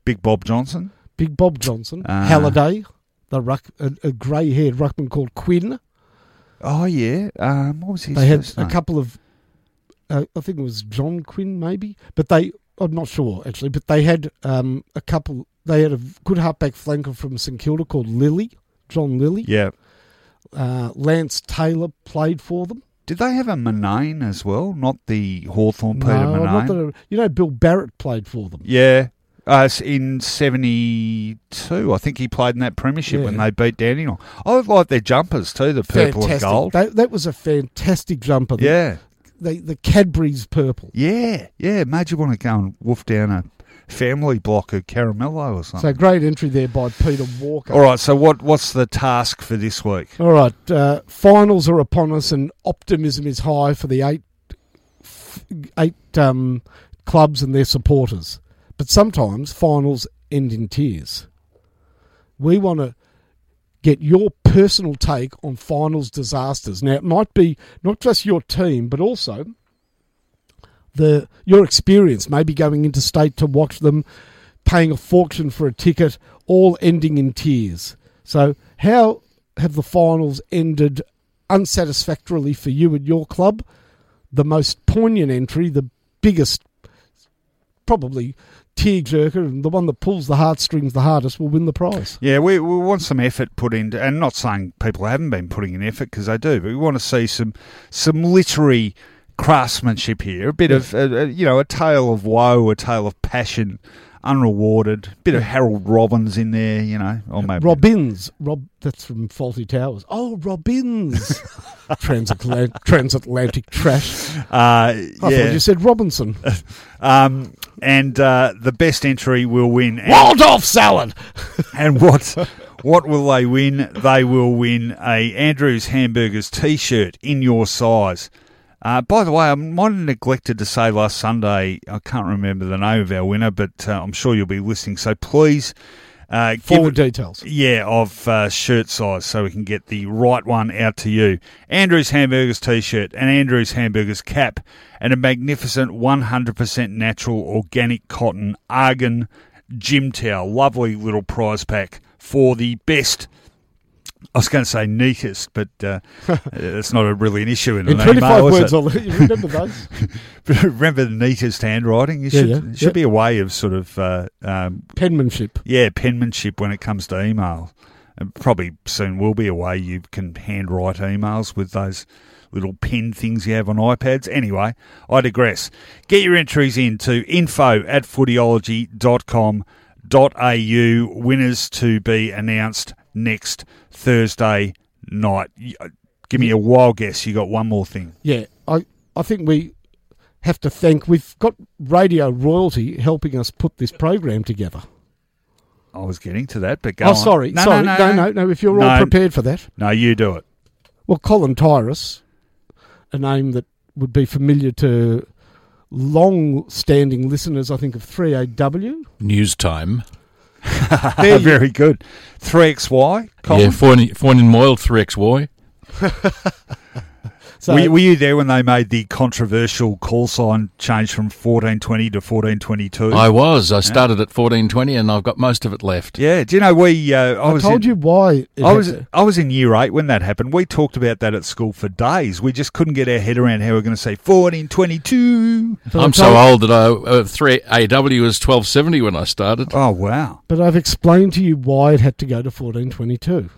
Big Bob Johnson. Big Bob Johnson. Uh, Halliday, the ruck, a, a grey-haired ruckman called Quinn. Oh, yeah. Um, what was his They had name? A couple of, uh, I think it was John Quinn, maybe. But they, I'm not sure, actually, but they had um, a couple, they had a good halfback flanker from St Kilda called Lilly, John Lilly. Yeah. Uh, Lance Taylor played for them. Did they have a Manane as well? Not the Hawthorn Peter no, Manane. Not that, you know, Bill Barrett played for them. Yeah. Uh, in seventy-two, I think he played in that premiership yeah. when they beat Dandenong. I like their jumpers too, the purple fantastic. and gold. They, that was a fantastic jumper. Yeah. The, the, the Cadbury's purple. Yeah. Yeah. Made you want to go and woof down a family block of Caramello or something. So great entry there by Peter Walker. All right, so what what's the task for this week? All right, uh, finals are upon us and optimism is high for the eight eight um, clubs and their supporters. But sometimes finals end in tears. We want to get your personal take on finals disasters. Now, it might be not just your team, but also the your experience, maybe going into state to watch them, paying a fortune for a ticket, all ending in tears. So how have the finals ended unsatisfactorily for you and your club? The most poignant entry, the biggest, probably tearjerker, and the one that pulls the heartstrings the hardest will win the prize. Yeah, we, we want some effort put into, and not saying people haven't been putting in effort because they do, but we want to see some some literary craftsmanship here, a bit yeah. of, a, a, you know, a tale of woe, a tale of passion, unrewarded, bit yeah. of Harold Robbins in there, you know. Or maybe Robbins, Rob, that's from Faulty Towers. Oh, Robbins. Transatlantic, transatlantic trash. Uh, I yeah. thought you said Robinson. um, and uh, the best entry will win. Waldorf salad! And what... What will they win? They will win a Andrew's Hamburgers T-shirt in your size. Uh, by the way, I might have neglected to say last Sunday, I can't remember the name of our winner, but uh, I'm sure you'll be listening. So please... Uh, Forward give, details. Yeah, of uh, shirt size so we can get the right one out to you. Andrew's Hamburgers T-shirt, an Andrew's Hamburgers cap, and a magnificent one hundred percent natural organic cotton Argan gym towel. Lovely little prize pack. For the best, I was going to say neatest, but uh, it's not a, really an issue in, in an email, is it? In twenty-five words, I'll, you remember those. Remember the neatest handwriting? It yeah, should, yeah. It should yep. be a way of sort of... Uh, um, penmanship. Yeah, penmanship when it comes to email. And probably soon will be a way you can handwrite emails with those little pen things you have on iPads. Anyway, I digress. Get your entries in to info at footyology dot com. Dot au winners to be announced next Thursday night. Give me a wild guess. You got one more thing. Yeah, I, I think we have to thank. We've got Radio Royalty helping us put this program together. I was getting to that, but go on. Oh, sorry, sorry, no, no, no, no. If you're all prepared for that, no, you do it. Well, Colin Tyrus, a name that would be familiar to long-standing listeners, I think, of three A W. News Time. Very you. Good. three X Y. Colin. Yeah, Foyne and Moyle, three X Y. So, were, were you there when they made the controversial call sign change from fourteen twenty to fourteen twenty-two? I was. I yeah. started at fourteen twenty and I've got most of it left. Yeah. Do you know, we... Uh, I, I was told in, you why. I was, to. I was in year eight when that happened. We talked about that at school for days. We just couldn't get our head around how we're going to say fourteen twenty-two. But I'm so old that I, uh, three A W was twelve seventy when I started. Oh, wow. But I've explained to you why it had to go to fourteen twenty-two.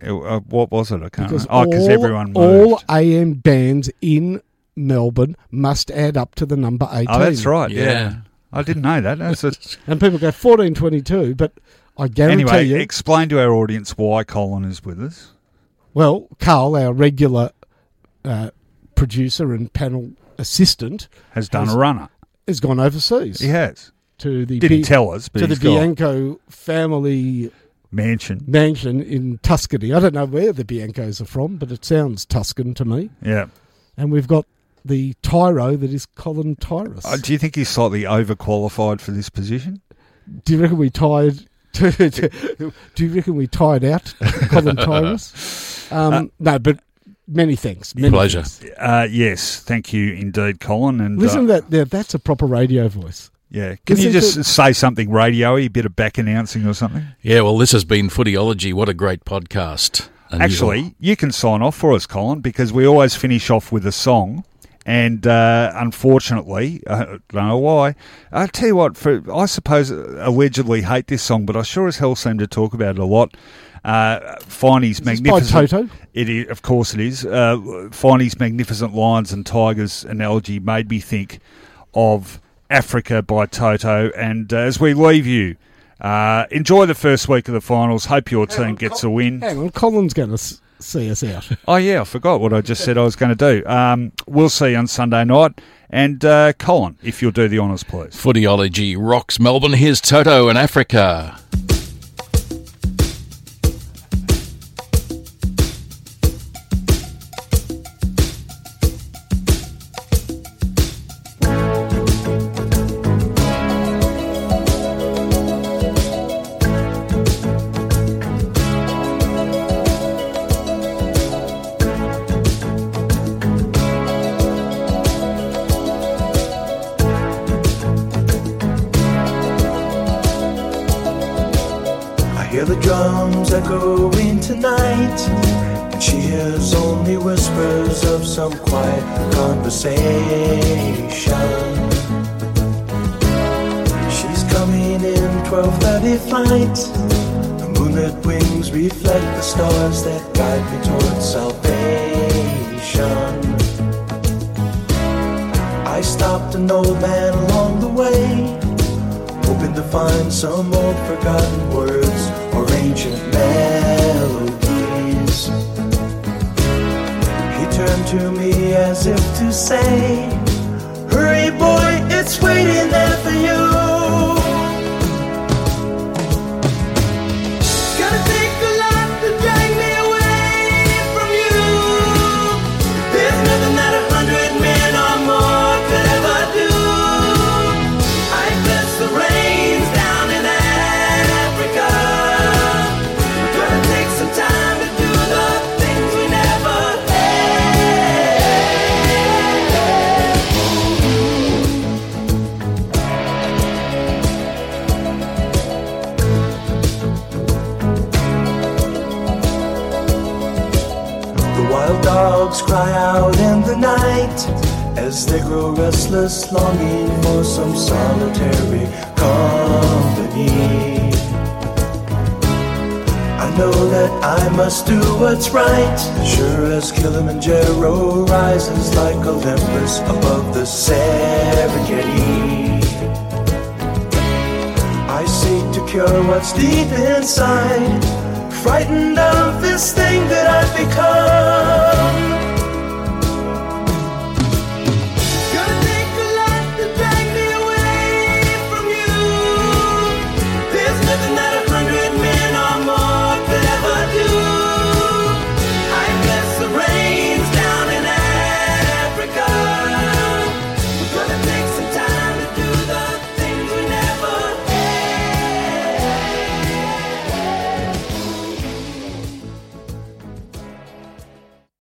What was it? I can't because remember. Because oh, everyone moved. All A M bands in Melbourne must add up to the number eighteen. Oh, that's right. Yeah. yeah. I didn't know that. That's a... And people go, fourteen twenty-two, but I guarantee anyway, you... Anyway, explain to our audience why Colin is with us. Well, Carl, our regular uh, producer and panel assistant... Has done has, a runner. Has gone overseas. He has. To the Didn't Bi- tell us, but To the Bianco gone. family... Mansion. Mansion in Tuscany. I don't know where the Biancos are from, but it sounds Tuscan to me. Yeah. And we've got the tyro that is Colin Tyrus. Uh, do you think he's slightly overqualified for this position? Do you reckon we tired to, to, do you reckon we tired out Colin Tyrus? Um, uh, no, but many thanks. Many pleasure. Thanks. Uh, yes, thank you indeed, Colin. And listen uh, to that. Now, that's a proper radio voice. Yeah. Can this you just it? say something radio-y, a bit of back announcing or something? Yeah, well, this has been Footyology. What a great podcast. Unusual. Actually, you can sign off for us, Colin, because we always finish off with a song. And uh, unfortunately, I don't know why. I'll tell you what, for, I suppose allegedly hate this song, but I sure as hell seem to talk about it a lot. Uh, Finey's magnificent. Is this by Toto? It is, of course it is. Uh, Finey's magnificent lions and tigers analogy made me think of Africa by Toto, and uh, as we leave you, uh, enjoy the first week of the finals. Hope your hang team on, gets Col- a win. Hang on, Colin's going to see us out. Oh, yeah, I forgot what I just said I was going to do. Um, we'll see you on Sunday night. And uh, Colin, if you'll do the honours, please. Footyology rocks Melbourne. Here's Toto in Africa. Deep inside, frightened of this thing that I've become.